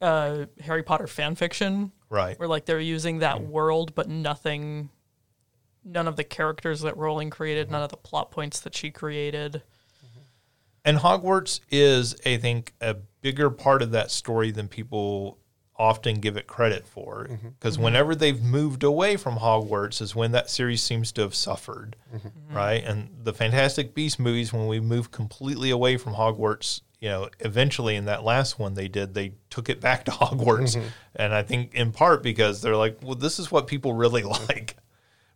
uh, Harry Potter fan fiction, right? Where like they're using that mm-hmm. world, but nothing. None of the characters that Rowling created, mm-hmm. none of the plot points that she created. And Hogwarts is, I think, a bigger part of that story than people often give it credit for. Because mm-hmm. mm-hmm. whenever they've moved away from Hogwarts is when that series seems to have suffered, mm-hmm. right? And the Fantastic Beasts movies, when we moved completely away from Hogwarts, you know, eventually in that last one they did, they took it back to Hogwarts. Mm-hmm. And I think in part because they're like, well, this is what people really like.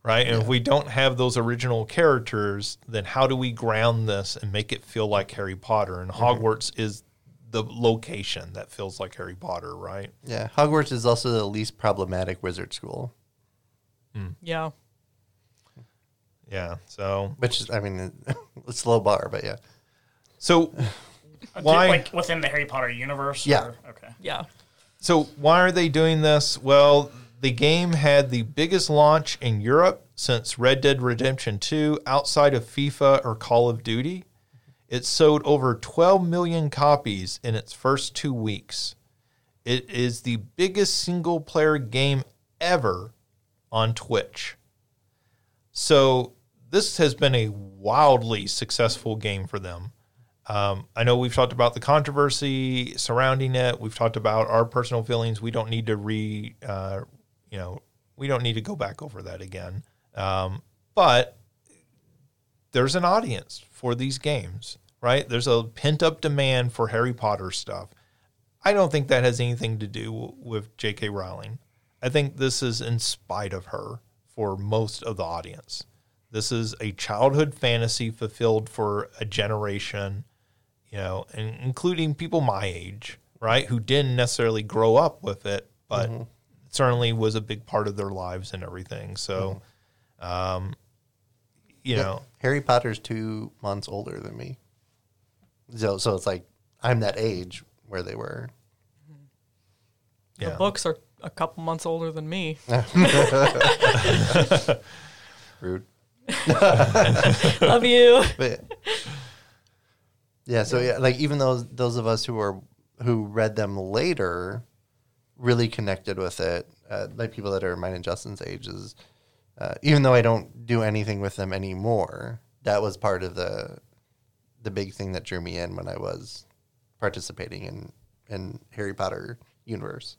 Right, and yeah. if we don't have those original characters, then how do we ground this and make it feel like Harry Potter? And mm-hmm. Hogwarts is the location that feels like Harry Potter, right? Yeah, Hogwarts is also the least problematic wizard school. Mm. Yeah. Yeah, so... Which is, I mean, it's low bar, but yeah. So, why... Like, within the Harry Potter universe? Yeah. Or, okay. Yeah. So, why are they doing this? Well... The game had the biggest launch in Europe since Red Dead Redemption two outside of FIFA or Call of Duty. It sold over twelve million copies in its first two weeks. It is the biggest single-player game ever on Twitch. So this has been a wildly successful game for them. Um, I know we've talked about the controversy surrounding it. We've talked about our personal feelings. We don't need to re... Uh, You know, we don't need to go back over that again. Um, but there's an audience for these games, right? There's a pent-up demand for Harry Potter stuff. I don't think that has anything to do with J K Rowling. I think this is in spite of her for most of the audience. This is a childhood fantasy fulfilled for a generation, you know, and including people my age. right, who didn't necessarily grow up with it, but mm-hmm. it certainly was a big part of their lives and everything. So, mm-hmm. um, you yeah. know. Harry Potter's two months older than me. So, so it's like I'm that age where they were. Yeah. The books are a couple months older than me. Rude. Love you. But, yeah, so yeah, like even those those of us who are who read them later really connected with it. Uh, like people that are mine and Justin's ages, uh, even though I don't do anything with them anymore, that was part of the the big thing that drew me in when I was participating in in Harry Potter universe.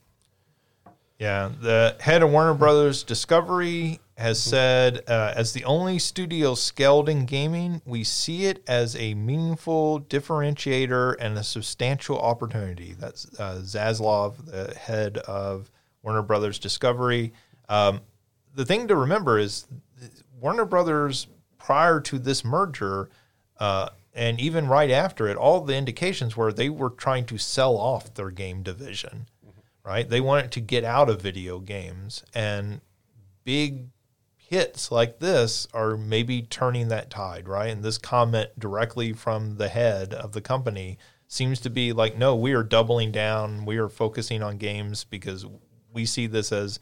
Yeah, the head of Warner Brothers Discovery has said, uh, as the only studio scaled in gaming, we see it as a meaningful differentiator and a substantial opportunity. That's uh, Zaslav, the head of Warner Brothers Discovery. Um, the thing to remember is Warner Brothers, prior to this merger, uh, and even right after it, all the indications were they were trying to sell off their game division, right? They wanted to get out of video games, and big hits like this are maybe turning that tide, right? And this comment directly from the head of the company seems to be like, no, we are doubling down. We are focusing on games because we see this as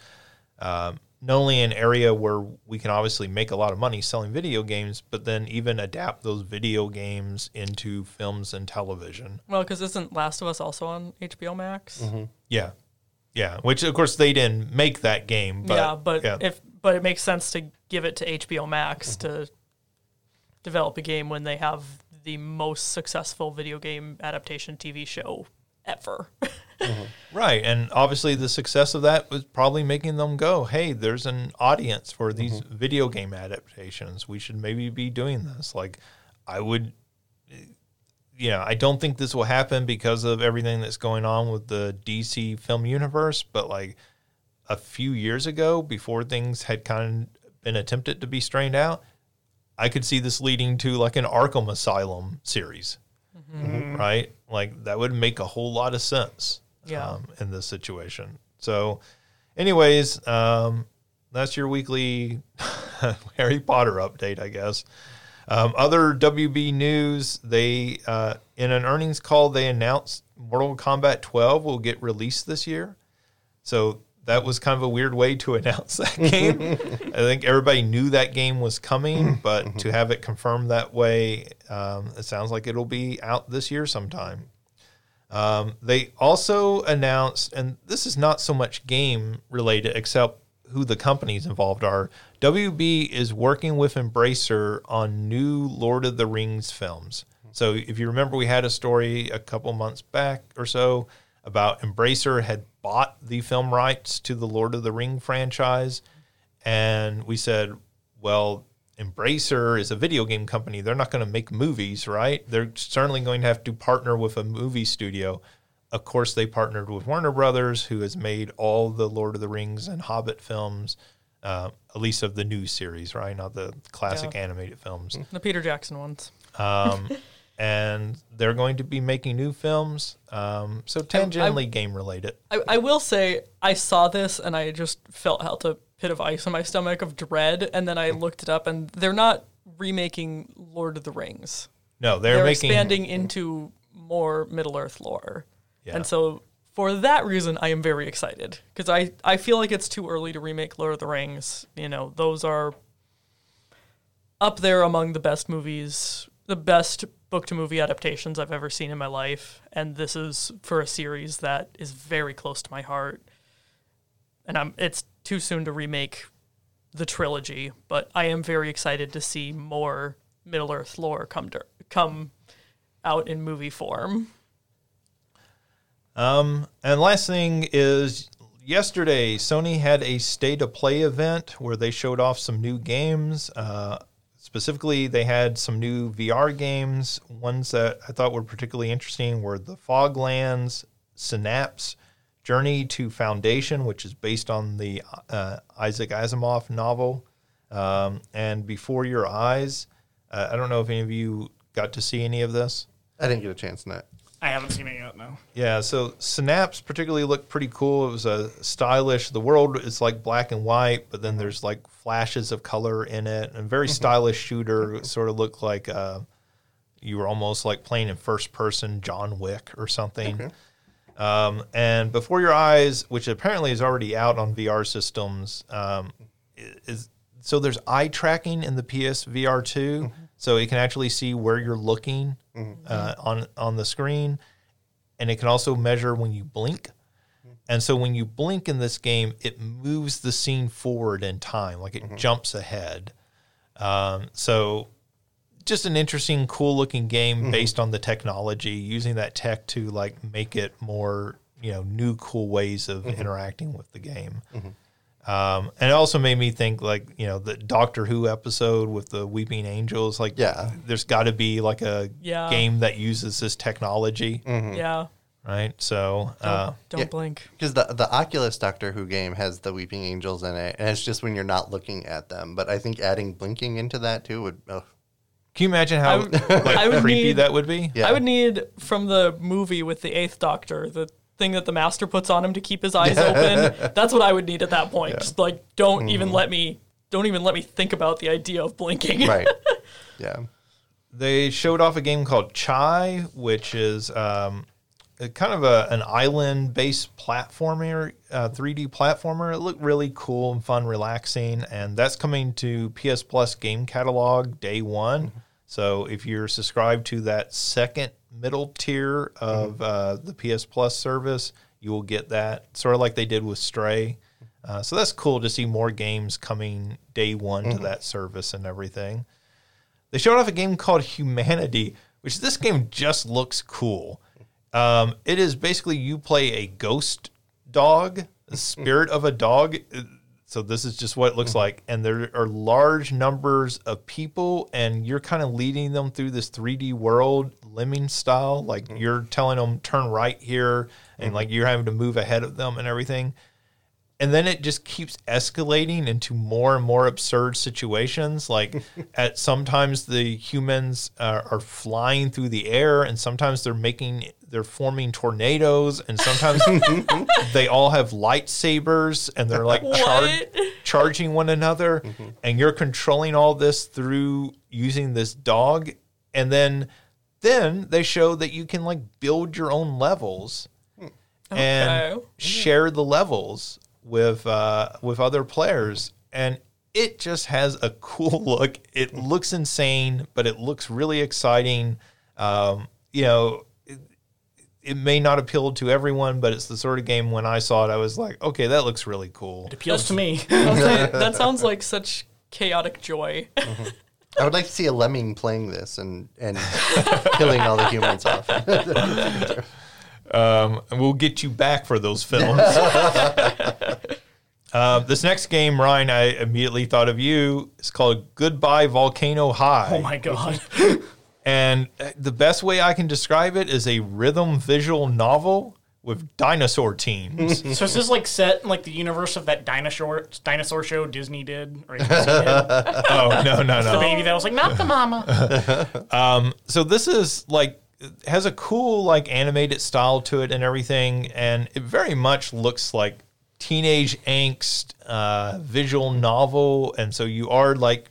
um, not only an area where we can obviously make a lot of money selling video games, but then even adapt those video games into films and television. Well, because isn't Last of Us also on H B O Max? Mm-hmm. Yeah. Yeah, which of course they didn't make that game. But, yeah, but yeah. if but it makes sense to give it to H B O Max mm-hmm. to develop a game when they have the most successful video game adaptation T V show ever. Mm-hmm. Right, and obviously the success of that was probably making them go, hey, there's an audience for these mm-hmm. video game adaptations. We should maybe be doing this. Like, I would... Yeah, I don't think this will happen because of everything that's going on with the D C film universe, but like a few years ago, before things had kind of been attempted to be strained out, I could see this leading to like an Arkham Asylum series, mm-hmm. right? Like that would make a whole lot of sense yeah. um, in this situation. So anyways, um, that's your weekly Harry Potter update, I guess. Um, other W B news, they uh, in an earnings call, they announced Mortal Kombat twelve will get released this year. So that was kind of a weird way to announce that game. I think everybody knew that game was coming, but mm-hmm. to have it confirmed that way, um, it sounds like it'll be out this year sometime. Um, they also announced, and this is not so much game related, except who the companies involved are. W B is working with Embracer on new Lord of the Rings films. So if you remember, we had a story a couple months back or so about Embracer had bought the film rights to the Lord of the Ring franchise. And we said, well, Embracer is a video game company. They're not going to make movies, right? They're certainly going to have to partner with a movie studio. Of course, they partnered with Warner Brothers, who has made all the Lord of the Rings and Hobbit films, uh, at least of the new series, right? Not the classic yeah. animated films. The Peter Jackson ones. Um, and they're going to be making new films, um, so tangentially I, I, game-related. I, I will say I saw this, and I just felt out a pit of ice in my stomach of dread, and then I looked it up, and they're not remaking Lord of the Rings. No, they're, they're making... expanding into more Middle-earth lore. Yeah. And so for that reason, I am very excited because I, I feel like it's too early to remake Lord of the Rings. You know, those are up there among the best movies, the best book-to-movie adaptations I've ever seen in my life. And this is for a series that is very close to my heart. And I'm it's too soon to remake the trilogy, but I am very excited to see more Middle-earth lore come to, come out in movie form. Um, and last thing is yesterday, Sony had a State of Play event where they showed off some new games. Uh, specifically, they had some new V R games. Ones that I thought were particularly interesting were the Foglands, Synapse, Journey to Foundation, which is based on the uh, Isaac Asimov novel, um, and Before Your Eyes. Uh, I don't know if any of you got to see any of this. I didn't get a chance in that. I haven't seen it yet, no. Yeah, so Synapse particularly looked pretty cool. It was a stylish, the world is like black and white, but then there's like flashes of color in it, and very stylish shooter. It sort of looked like uh, you were almost like playing in first person John Wick or something. Okay. Um, and Before Your Eyes, which apparently is already out on V R systems, um, is so there's eye tracking in the P S V R two, mm-hmm. so it can actually see where you're looking. Mm-hmm. Uh, on on the screen, and it can also measure when you blink. And so when you blink in this game, it moves the scene forward in time, like it mm-hmm. jumps ahead. Um, so just an interesting, cool looking game mm-hmm. based on the technology, using that tech to like make it more, you know, new cool ways of mm-hmm. interacting with the game. Mm-hmm. Um, and it also made me think, like, you know, the Doctor Who episode with the Weeping Angels. Like, yeah. there's got to be, like, a yeah. game that uses this technology. Mm-hmm. Yeah. Right? So. Don't, uh, don't yeah. blink. Because the, the Oculus Doctor Who game has the Weeping Angels in it, and it's just when you're not looking at them. But I think adding blinking into that, too, would. Uh, Can you imagine how I would, like, I would creepy need, that would be? Yeah. I would need, from the movie with the Eighth Doctor, the thing that the master puts on him to keep his eyes open. That's what I would need at that point. Yeah. Just like, don't mm. even let me, don't even let me think about the idea of blinking. Right. Yeah. They showed off a game called Chai, which is um, a, kind of a, an island-based platformer, uh, three D platformer. It looked really cool and fun, relaxing, and that's coming to P S Plus game catalog day one. Mm-hmm. So if you're subscribed to that second middle tier of uh, the P S Plus service, you will get that, sort of like they did with Stray. Uh, so that's cool to see more games coming day one mm-hmm. to that service and everything. They showed off a game called Humanity, which this game just looks cool. Um, it is basically you play a ghost dog, the spirit of a dog. So this is just what it looks mm-hmm. like. And there are large numbers of people, and you're kind of leading them through this three D world, lemming style. Like mm-hmm. you're telling them, turn right here, and mm-hmm. like you're having to move ahead of them and everything. And then it just keeps escalating into more and more absurd situations. Like at sometimes the humans uh, are flying through the air, and sometimes they're making they're forming tornadoes, and sometimes they all have lightsabers and they're like char- charging one another. Mm-hmm. And you're controlling all this through using this dog. And then then they show that you can like build your own levels okay. and share the levels with uh, with other players, and it just has a cool look. It looks insane, but it looks really exciting. Um, you know, it, it may not appeal to everyone, but it's the sort of game when I saw it, I was like, okay, that looks really cool. It appeals to me. Okay, that sounds like such chaotic joy. Mm-hmm. I would like to see a lemming playing this and, and killing all the humans off. Um, and we'll get you back for those films. uh, this next game, Ryan, I immediately thought of you. It's called Goodbye Volcano High. Oh, my God. And the best way I can describe it is a rhythm visual novel with dinosaur teams. So is this like set in like the universe of that dinosaur dinosaur show Disney did? Or Disney did? Oh, no, no, no. It's the baby that was like, not the mama. um, so this is like, it has a cool, like, animated style to it and everything, and it very much looks like teenage angst uh, visual novel, and so you are, like,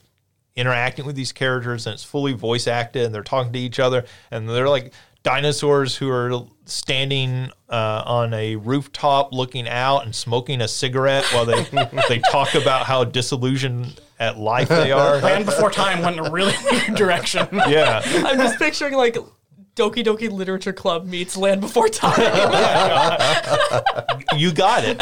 interacting with these characters, and it's fully voice acted, and they're talking to each other, and they're, like, dinosaurs who are standing uh, on a rooftop looking out and smoking a cigarette while they they talk about how disillusioned at life they are. Land Before Time went in a really weird direction. Yeah. I'm just picturing, like, Doki Doki Literature Club meets Land Before Time. You got it. okay,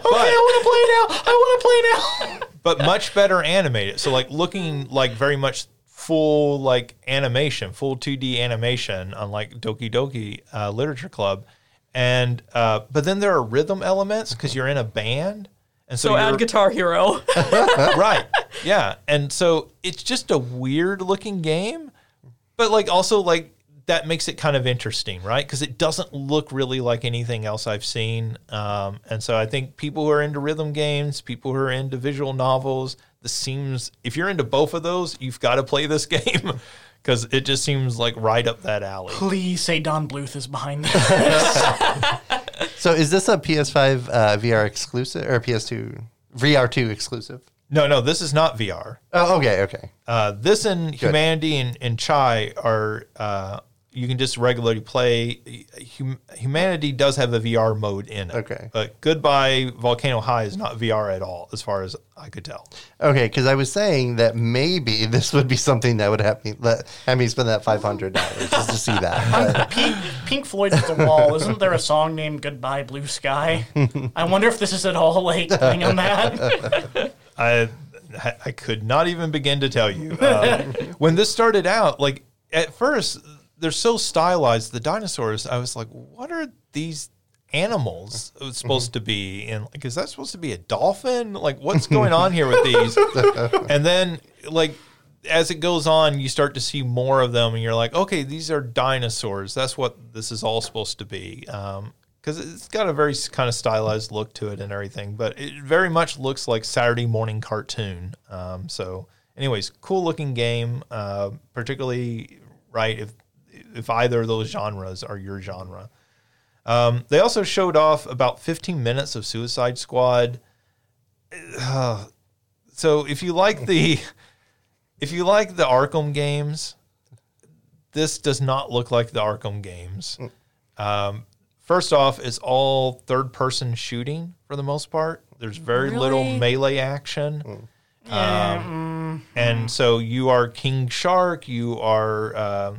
but, I want to play now. I want to play now. But much better animated. So, like, looking like very much full, like, animation, full two D animation, unlike Doki Doki uh, Literature Club. And, uh, but then there are rhythm elements because you're in a band. And so so add Guitar Hero. Right. Yeah. And so it's just a weird looking game, but like also like that makes it kind of interesting, right? Because it doesn't look really like anything else I've seen. Um, and so I think people who are into rhythm games, people who are into visual novels, this seems, if you're into both of those, you've got to play this game. because it just seems like right up that alley. Please say Don Bluth is behind this. So is this a P S five uh, V R exclusive or P S two V R two exclusive? No, no, this is not V R. Oh, okay, okay. Uh, this and Good. Humanity and, and Chai are, uh, you can just regularly play. Hum- Humanity does have the V R mode in it. Okay. But Goodbye Volcano High is not V R at all, as far as I could tell. Okay, because I was saying that maybe this would be something that would have me, let, have me spend that five hundred dollars just to see that. Pink, Pink Floyd's at the Wall. Isn't there a song named Goodbye Blue Sky? I wonder if this is at all like playing on that. I I could not even begin to tell you. Um, when this started out, like at first, they're so stylized, the dinosaurs, I was like, what are these animals supposed to be? And like, is that supposed to be a dolphin? Like, what's going on here with these? And then, like, as it goes on, you start to see more of them, and you're like, okay, these are dinosaurs. That's what this is all supposed to be. Um Because it's got a very kind of stylized look to it and everything. But it very much looks like Saturday morning cartoon. Um, so anyways, cool looking game, uh, particularly, right, if if either of those genres are your genre. Um, they also showed off about fifteen minutes of Suicide Squad. Uh, so if you like the if you like the Arkham games, this does not look like the Arkham games. Um First off, it's all third-person shooting for the most part. There's very really? little melee action. Mm. Yeah. Um, mm. And so you are King Shark, you are, uh,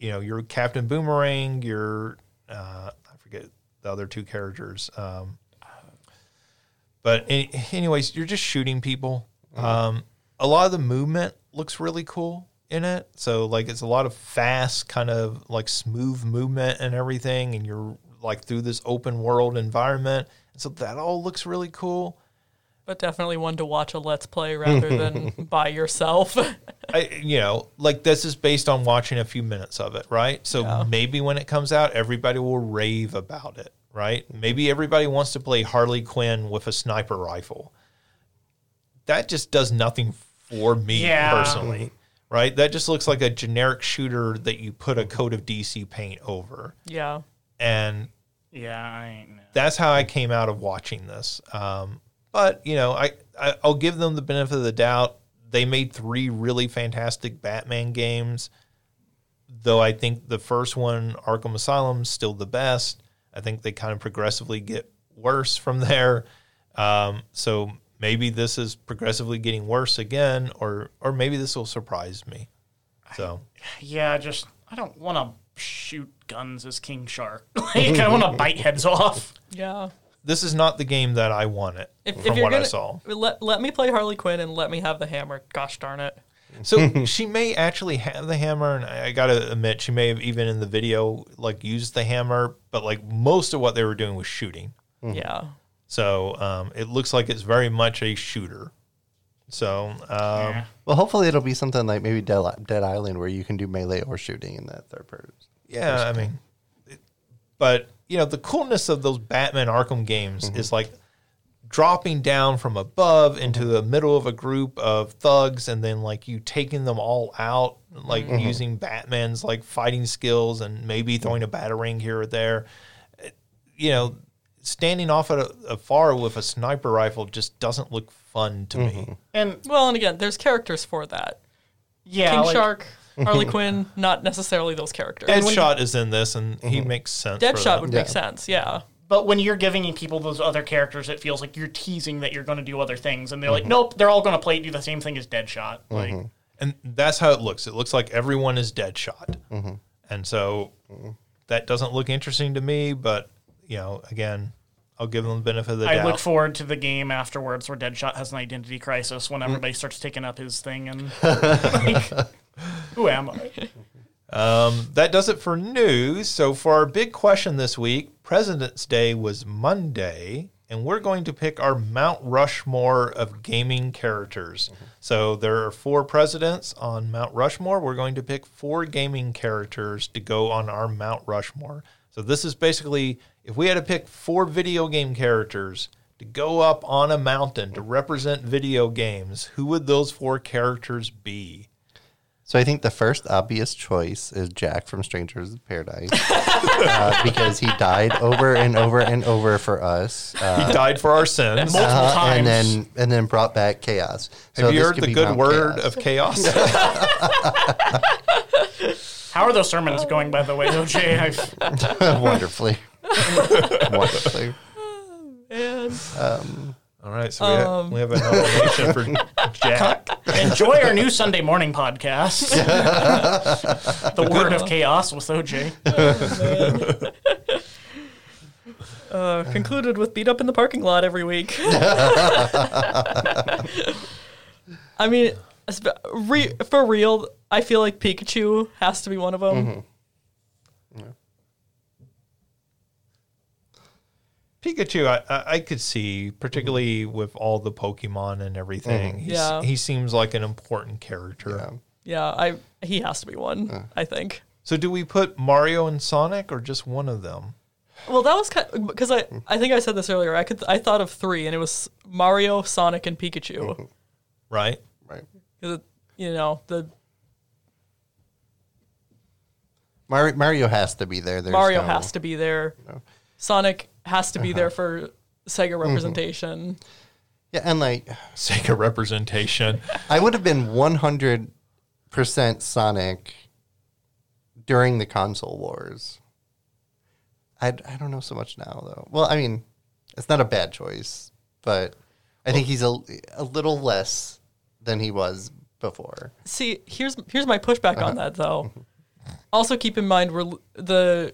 you know, you're Captain Boomerang, you're, uh, I forget the other two characters. Um, but any, anyways, you're just shooting people. Mm. Um, a lot of the movement looks really cool in it, so like it's a lot of fast kind of like smooth movement and everything, and you're like through this open world environment, so that all looks really cool, but definitely one to watch a let's play rather than by yourself. I, you know, like this is based on watching a few minutes of it, right? So yeah. Maybe when it comes out, everybody will rave about it, right? Maybe everybody wants to play Harley Quinn with a sniper rifle. That just does nothing for me yeah. personally. Right? That just looks like a generic shooter that you put a coat of D C paint over. Yeah. And yeah, I ain't know. That's how I came out of watching this. Um, but, you know, I, I, I'll give them the benefit of the doubt. They made three really fantastic Batman games, though I think the first one, Arkham Asylum, is still the best. I think they kind of progressively get worse from there. Um, so... Maybe this is progressively getting worse again, or or maybe this will surprise me. So, I, yeah, just I don't want to shoot guns as King Shark. Like I want to bite heads off. Yeah, this is not the game that I wanted if, from if you're what gonna, I saw. Let let me play Harley Quinn and let me have the hammer. Gosh darn it! So she may actually have the hammer, and I, I gotta admit, she may have even in the video like used the hammer, but like most of what they were doing was shooting. Mm. Yeah. So um, it looks like it's very much a shooter. So um, yeah. Well, hopefully it'll be something like maybe Dead, Dead Island where you can do melee or shooting in that third person. Yeah, I mean, it, but, you know, the coolness of those Batman Arkham games mm-hmm. is like dropping down from above into the middle of a group of thugs and then like you taking them all out, like mm-hmm. using Batman's like fighting skills and maybe throwing a batarang here or there, it, you know. Standing off at a, afar with a sniper rifle just doesn't look fun to mm-hmm. me. And well, and again, there's characters for that. Yeah, King like, Shark, Harley Quinn, not necessarily those characters. Deadshot is in this, and mm-hmm. he makes sense. Deadshot would yeah. make sense, yeah. But when you're giving people those other characters, it feels like you're teasing that you're going to do other things, and they're mm-hmm. like, nope, they're all going to play do the same thing as Deadshot. Mm-hmm. Like, and that's how it looks. It looks like everyone is Deadshot, mm-hmm. and so mm-hmm. that doesn't look interesting to me, but. You know, again, I'll give them the benefit of the I doubt. I look forward to the game afterwards where Deadshot has an identity crisis when everybody starts taking up his thing and like, who am I? Um, that does it for news. So for our big question this week, President's Day was Monday, and we're going to pick our Mount Rushmore of gaming characters. Mm-hmm. So there are four presidents on Mount Rushmore. We're going to pick four gaming characters to go on our Mount Rushmore. So this is basically... If we had to pick four video game characters to go up on a mountain to represent video games, who would those four characters be? So I think the first obvious choice is Jack from Strangers in Paradise uh, because he died over and over and over for us. Uh, he died for our sins. Multiple uh, times. And then, and then brought back chaos. So have you heard the good word chaos. of chaos? How are those sermons going, by the way, O J? Wonderfully. Wonderfully. Oh, man. Um, All right, so um, we, have, we have an nomination for Jack. Enjoy our new Sunday morning podcast. The Word of Chaos with O J. Oh, uh, concluded with beat up in the parking lot every week. I mean, re- for real, I feel like Pikachu has to be one of them. Mm-hmm. Pikachu, I, I could see, particularly with all the Pokemon and everything. Mm-hmm. Yeah. He seems like an important character. Yeah, yeah I he has to be one, uh. I think. So do we put Mario and Sonic or just one of them? Well, that was kind of, because I, I think I said this earlier. I could I thought of three, and it was Mario, Sonic, and Pikachu. Mm-hmm. Right? Right. Because, you know, the... Mario, Mario has to be there. There's Mario no, has to be there. No. Sonic... has to be uh-huh. there for Sega representation. Mm-hmm. Yeah, and like... Sega representation. I would have been one hundred percent Sonic during the console wars. I, I don't know so much now, though. Well, I mean, it's not a bad choice, but I well, think he's a, a little less than he was before. See, here's, here's my pushback uh-huh. on that, though. Also keep in mind we're the...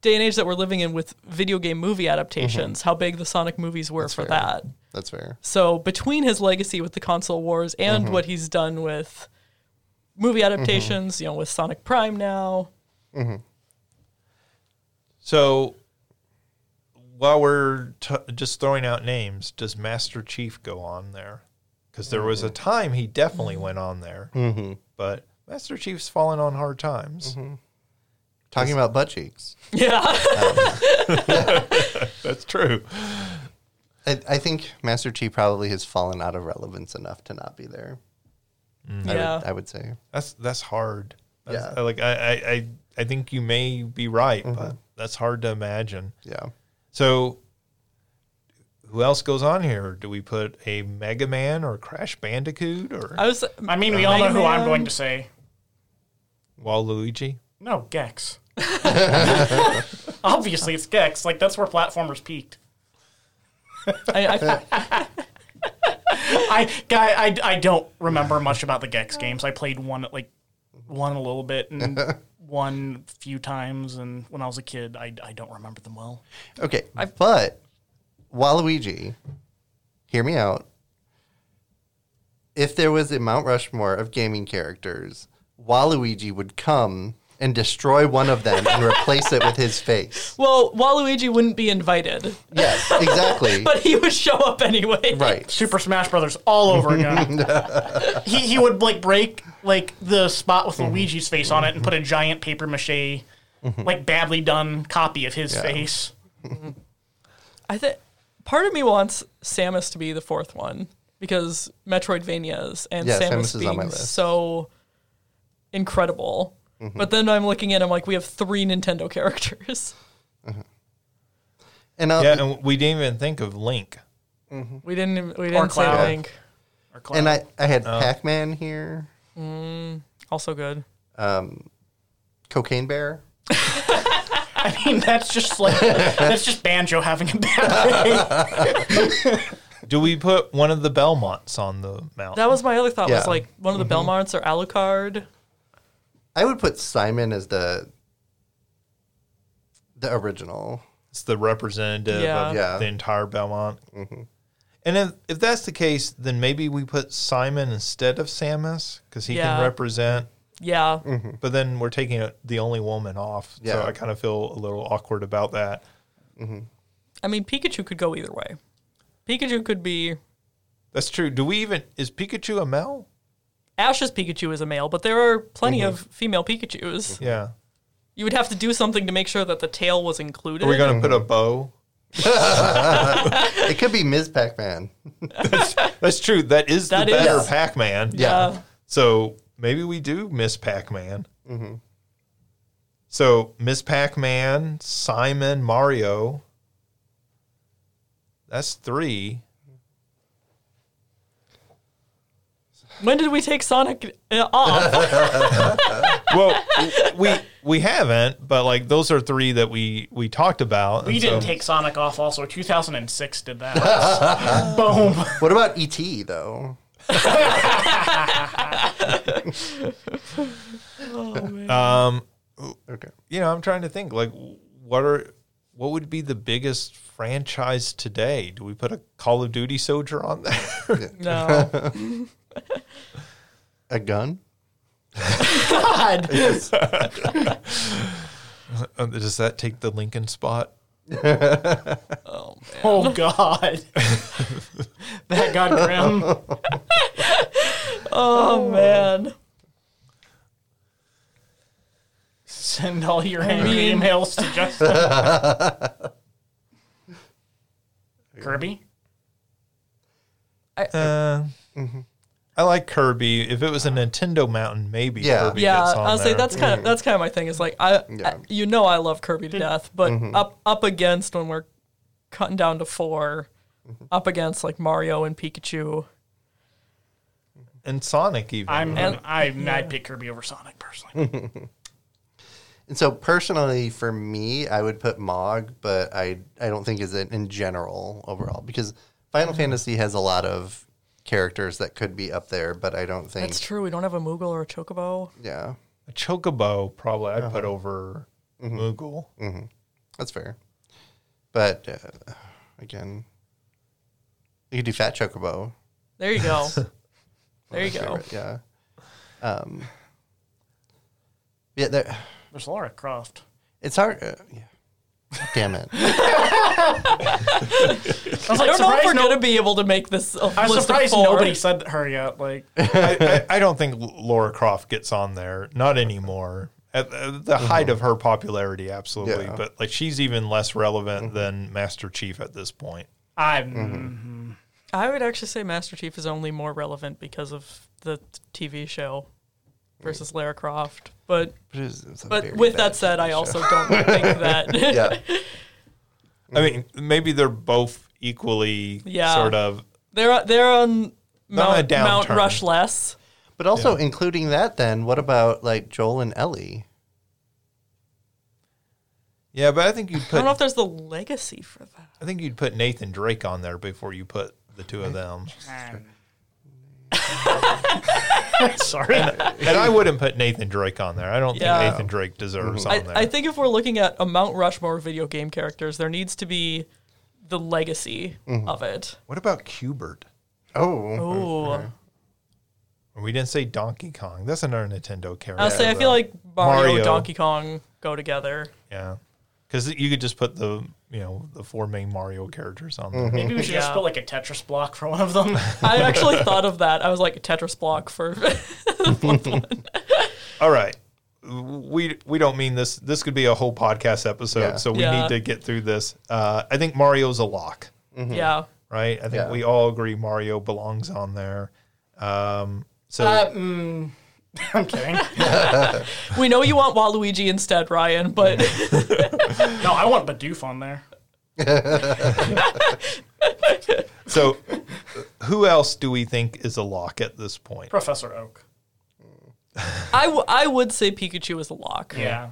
day and age that we're living in with video game movie adaptations, mm-hmm. how big the Sonic movies were That's for fair. that. That's fair. So between his legacy with the console wars and mm-hmm. what he's done with movie adaptations, mm-hmm. you know, with Sonic Prime now. Mm-hmm. So while we're t- just throwing out names, does Master Chief go on there? Because there mm-hmm. was a time he definitely went on there, mm-hmm. but Master Chief's fallen on hard times. Mm-hmm. Talking about butt cheeks. Yeah. Um, That's true. I, I think Master Chief probably has fallen out of relevance enough to not be there. Mm. I, yeah. would, I would say. That's that's hard. That's, yeah. I, like I, I, I think you may be right, mm-hmm. but that's hard to imagine. Yeah. So who else goes on here? Do we put a Mega Man or Crash Bandicoot? Or I was. I mean, we all know who I'm going to say. Waluigi? No, Gex. Obviously, it's Gex. Like, that's where platformers peaked. I, I, I, I, I don't remember much about the Gex games. I played one, like, one a little bit and one few times. And when I was a kid, I, I don't remember them well. Okay, but Waluigi, hear me out. If there was a Mount Rushmore of gaming characters, Waluigi would come... and destroy one of them and replace it with his face. Well, Waluigi wouldn't be invited. Yes, exactly. But he would show up anyway. Right. Super Smash Brothers all over again. he he would like break like the spot with mm-hmm. Luigi's face on it and put a giant paper mache, mm-hmm. like badly done copy of his yeah. face. I think part of me wants Samus to be the fourth one because Metroidvanias and yeah, Samus, Samus is being on my list. So incredible. Mm-hmm. But then I'm looking at him like we have three Nintendo characters. Uh-huh. And I'll, yeah, and we didn't even think of Link. Mm-hmm. We didn't. We didn't say Link. Or Cloud. And I, I had oh. Pac-Man here. Mm, also good. Um, Cocaine Bear. I mean, that's just like that's just Banjo having a bad day. Do we put one of the Belmonts on the mountain? That was my other thought. Yeah. Was like one of the mm-hmm. Belmonts or Alucard. I would put Simon as the the original. It's the representative yeah. of yeah. the entire Belmont. Mm-hmm. And if, if that's the case, then maybe we put Simon instead of Samus because he yeah. can represent. Yeah. Mm-hmm. But then we're taking a, the only woman off. Yeah. So I kind of feel a little awkward about that. Mm-hmm. I mean, Pikachu could go either way. Pikachu could be. That's true. Do we even. Is Pikachu a male? Ash's Pikachu is a male, but there are plenty mm-hmm. of female Pikachus. Yeah. You would have to do something to make sure that the tail was included. Are we going to mm-hmm. put a bow? It could be Miz Pac-Man. That's, that's true. That is that the is, better Pac-Man. Yeah. yeah. So maybe we do miss Pac-Man. Mm-hmm. So Miss Pac-Man, Simon, Mario. That's three. When did we take Sonic off? Well, we we haven't, but like those are three that we, we talked about. We didn't so. take Sonic off. Also, two thousand six did that. Boom. What about E T though? Oh man. Um. Okay. You know, I'm trying to think. Like, what are what would be the biggest franchise today? Do we put a Call of Duty soldier on there? No. A gun? God. Yes. Does that take the Lincoln spot? Oh, man. Oh, God. That got grim. oh, oh, man. Send all your angry emails to Justin. Kirby? I, uh, mm-hmm. I like Kirby. If it was a Nintendo Mountain, maybe yeah. Kirby yeah, gets on there. Yeah, honestly, that's kind of that's kind of my thing. It's like I, yeah. I, you know, I love Kirby to death, but mm-hmm. up up against when we're cutting down to four, mm-hmm. up against like Mario and Pikachu. And Sonic even. I'm and, I yeah. I'd pick Kirby over Sonic personally. And so personally, for me, I would put M O D O K, but I I don't think is it in general overall because Final mm-hmm. Fantasy has a lot of characters that could be up there, but I don't think that's true. We don't have a Moogle or a Chocobo. Yeah, a Chocobo probably I'd uh-huh. put over mm-hmm. Moogle. Mm-hmm. That's fair, but uh, again, you could do Fat Chocobo. There you go. there you go. Favorite. Yeah. Um. Yeah. There. There's Lara Croft. It's hard. Uh, yeah. Damn it. I, was like, I don't know if we're no- going to be able to make this a I'm list surprised of four. Nobody said her yet. Like, I, I, I don't think Lara Croft gets on there. Not anymore. At, at the mm-hmm. height of her popularity, absolutely. Yeah. But like, she's even less relevant mm-hmm. than Master Chief at this point. I mm-hmm. I would actually say Master Chief is only more relevant because of the T V show versus Lara Croft. But, but, it's, it's but with that said, I show. also don't think that. Yeah. I mean, maybe they're both equally yeah. sort of. They're they're on Mount, Mount Rushmore. But also yeah. including that, then what about like Joel and Ellie? Yeah, but I think you'd put. I don't know if there's the legacy for that. I think you'd put Nathan Drake on there before you put the two of them. Sorry. And, and I wouldn't put Nathan Drake on there. I don't yeah. think Nathan Drake deserves mm-hmm. on I, there. I think if we're looking at a Mount Rushmore video game characters, there needs to be the legacy mm-hmm. of it. What about Qbert? Oh. Oh. Okay. We didn't say Donkey Kong. That's another Nintendo character. I'll say, I feel like Mario, Mario. Donkey Kong go together. Yeah. Because you could just put the you know the four main Mario characters on there. Mm-hmm. Maybe we should yeah. just put like a Tetris block for one of them. I actually thought of that. I was like a Tetris block for one. one. All right, we we don't mean this. This could be a whole podcast episode, yeah. so we yeah. need to get through this. Uh, I think Mario's a lock. Mm-hmm. Yeah. Right. I think yeah. we all agree Mario belongs on there. Um, so. Uh, mm. I'm kidding. We know you want Waluigi instead, Ryan, but... No, I want Bidoof on there. So, who else do we think is a lock at this point? Professor Oak. I, w- I would say Pikachu is a lock. Yeah.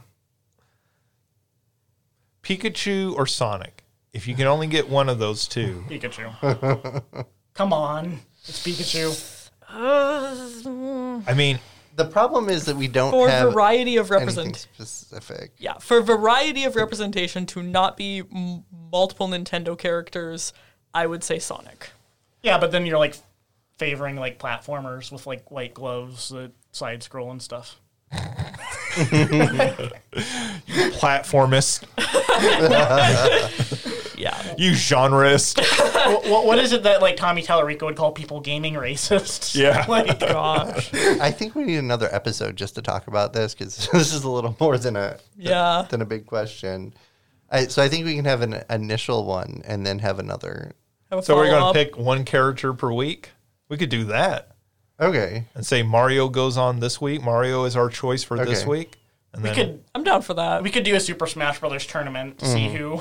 Pikachu or Sonic? If you can only get one of those two. Pikachu. Come on. It's Pikachu. Uh, I mean... The problem is that we don't for have variety of representation specific. Yeah, for variety of representation to not be m- multiple Nintendo characters, I would say Sonic. Yeah, but then you're like favoring like platformers with like white gloves that side scroll and stuff. You platformist. Yeah. You genreist. What, what is it that like Tommy Tallarico would call people gaming racists? Yeah. Like, gosh. I think we need another episode just to talk about this because this is a little more than a yeah. than a big question. I, so I think we can have an initial one and then have another. Have so we're going to pick one character per week. We could do that. Okay. And say Mario goes on this week. Mario is our choice for okay. this week. And we then could. I'm down for that. We could do a Super Smash Brothers tournament to mm. see who.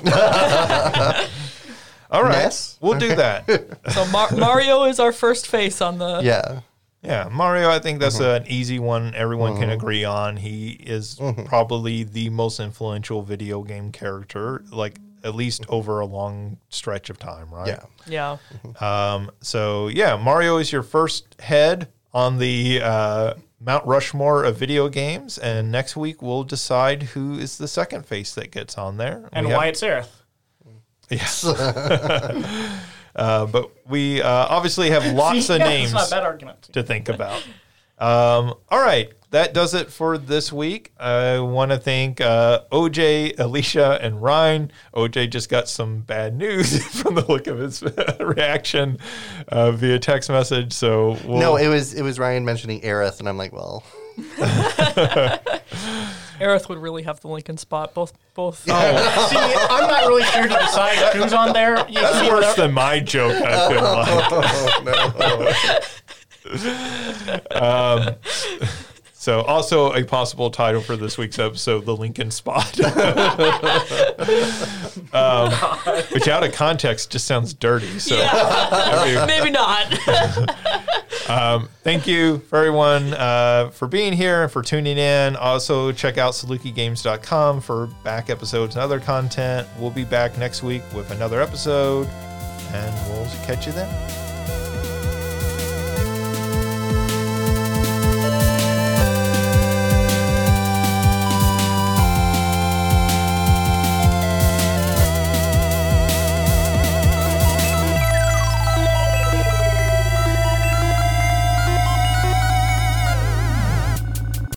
All right, yes. we'll okay. do that. So Mar- Mario is our first face on the. Yeah. Yeah, Mario, I think that's mm-hmm. an easy one everyone mm-hmm. can agree on. He is mm-hmm. probably the most influential video game character, like at least over a long stretch of time, right? Yeah. Yeah. Um, so, yeah, Mario is your first head on the uh, Mount Rushmore of video games, and next week we'll decide who is the second face that gets on there. And we why have... it's Aerith. Yes. Yeah. Uh, but we uh, obviously have lots of yeah, names not a bad argument. to think about. Um, all right. That does it for this week. I want to thank uh, O J, Alicia, and Ryan. O J just got some bad news from the look of his reaction uh, via text message. So we'll... No, it was it was Ryan mentioning Aerith, and I'm like, well... Aerith would really have the Lincoln spot. Both, both. Oh. See, I'm not really sure to decide who's on there. You That's worse whatever. than my joke. I feel like. Oh, no. Oh. um, so, also a possible title for this week's episode: "The Lincoln Spot," um, which, out of context, just sounds dirty. So, yeah. maybe, maybe not. Um, thank you for everyone uh, for being here and for tuning in. Also, check out saluki games dot com for back episodes and other content. We'll be back next week with another episode, and we'll catch you then.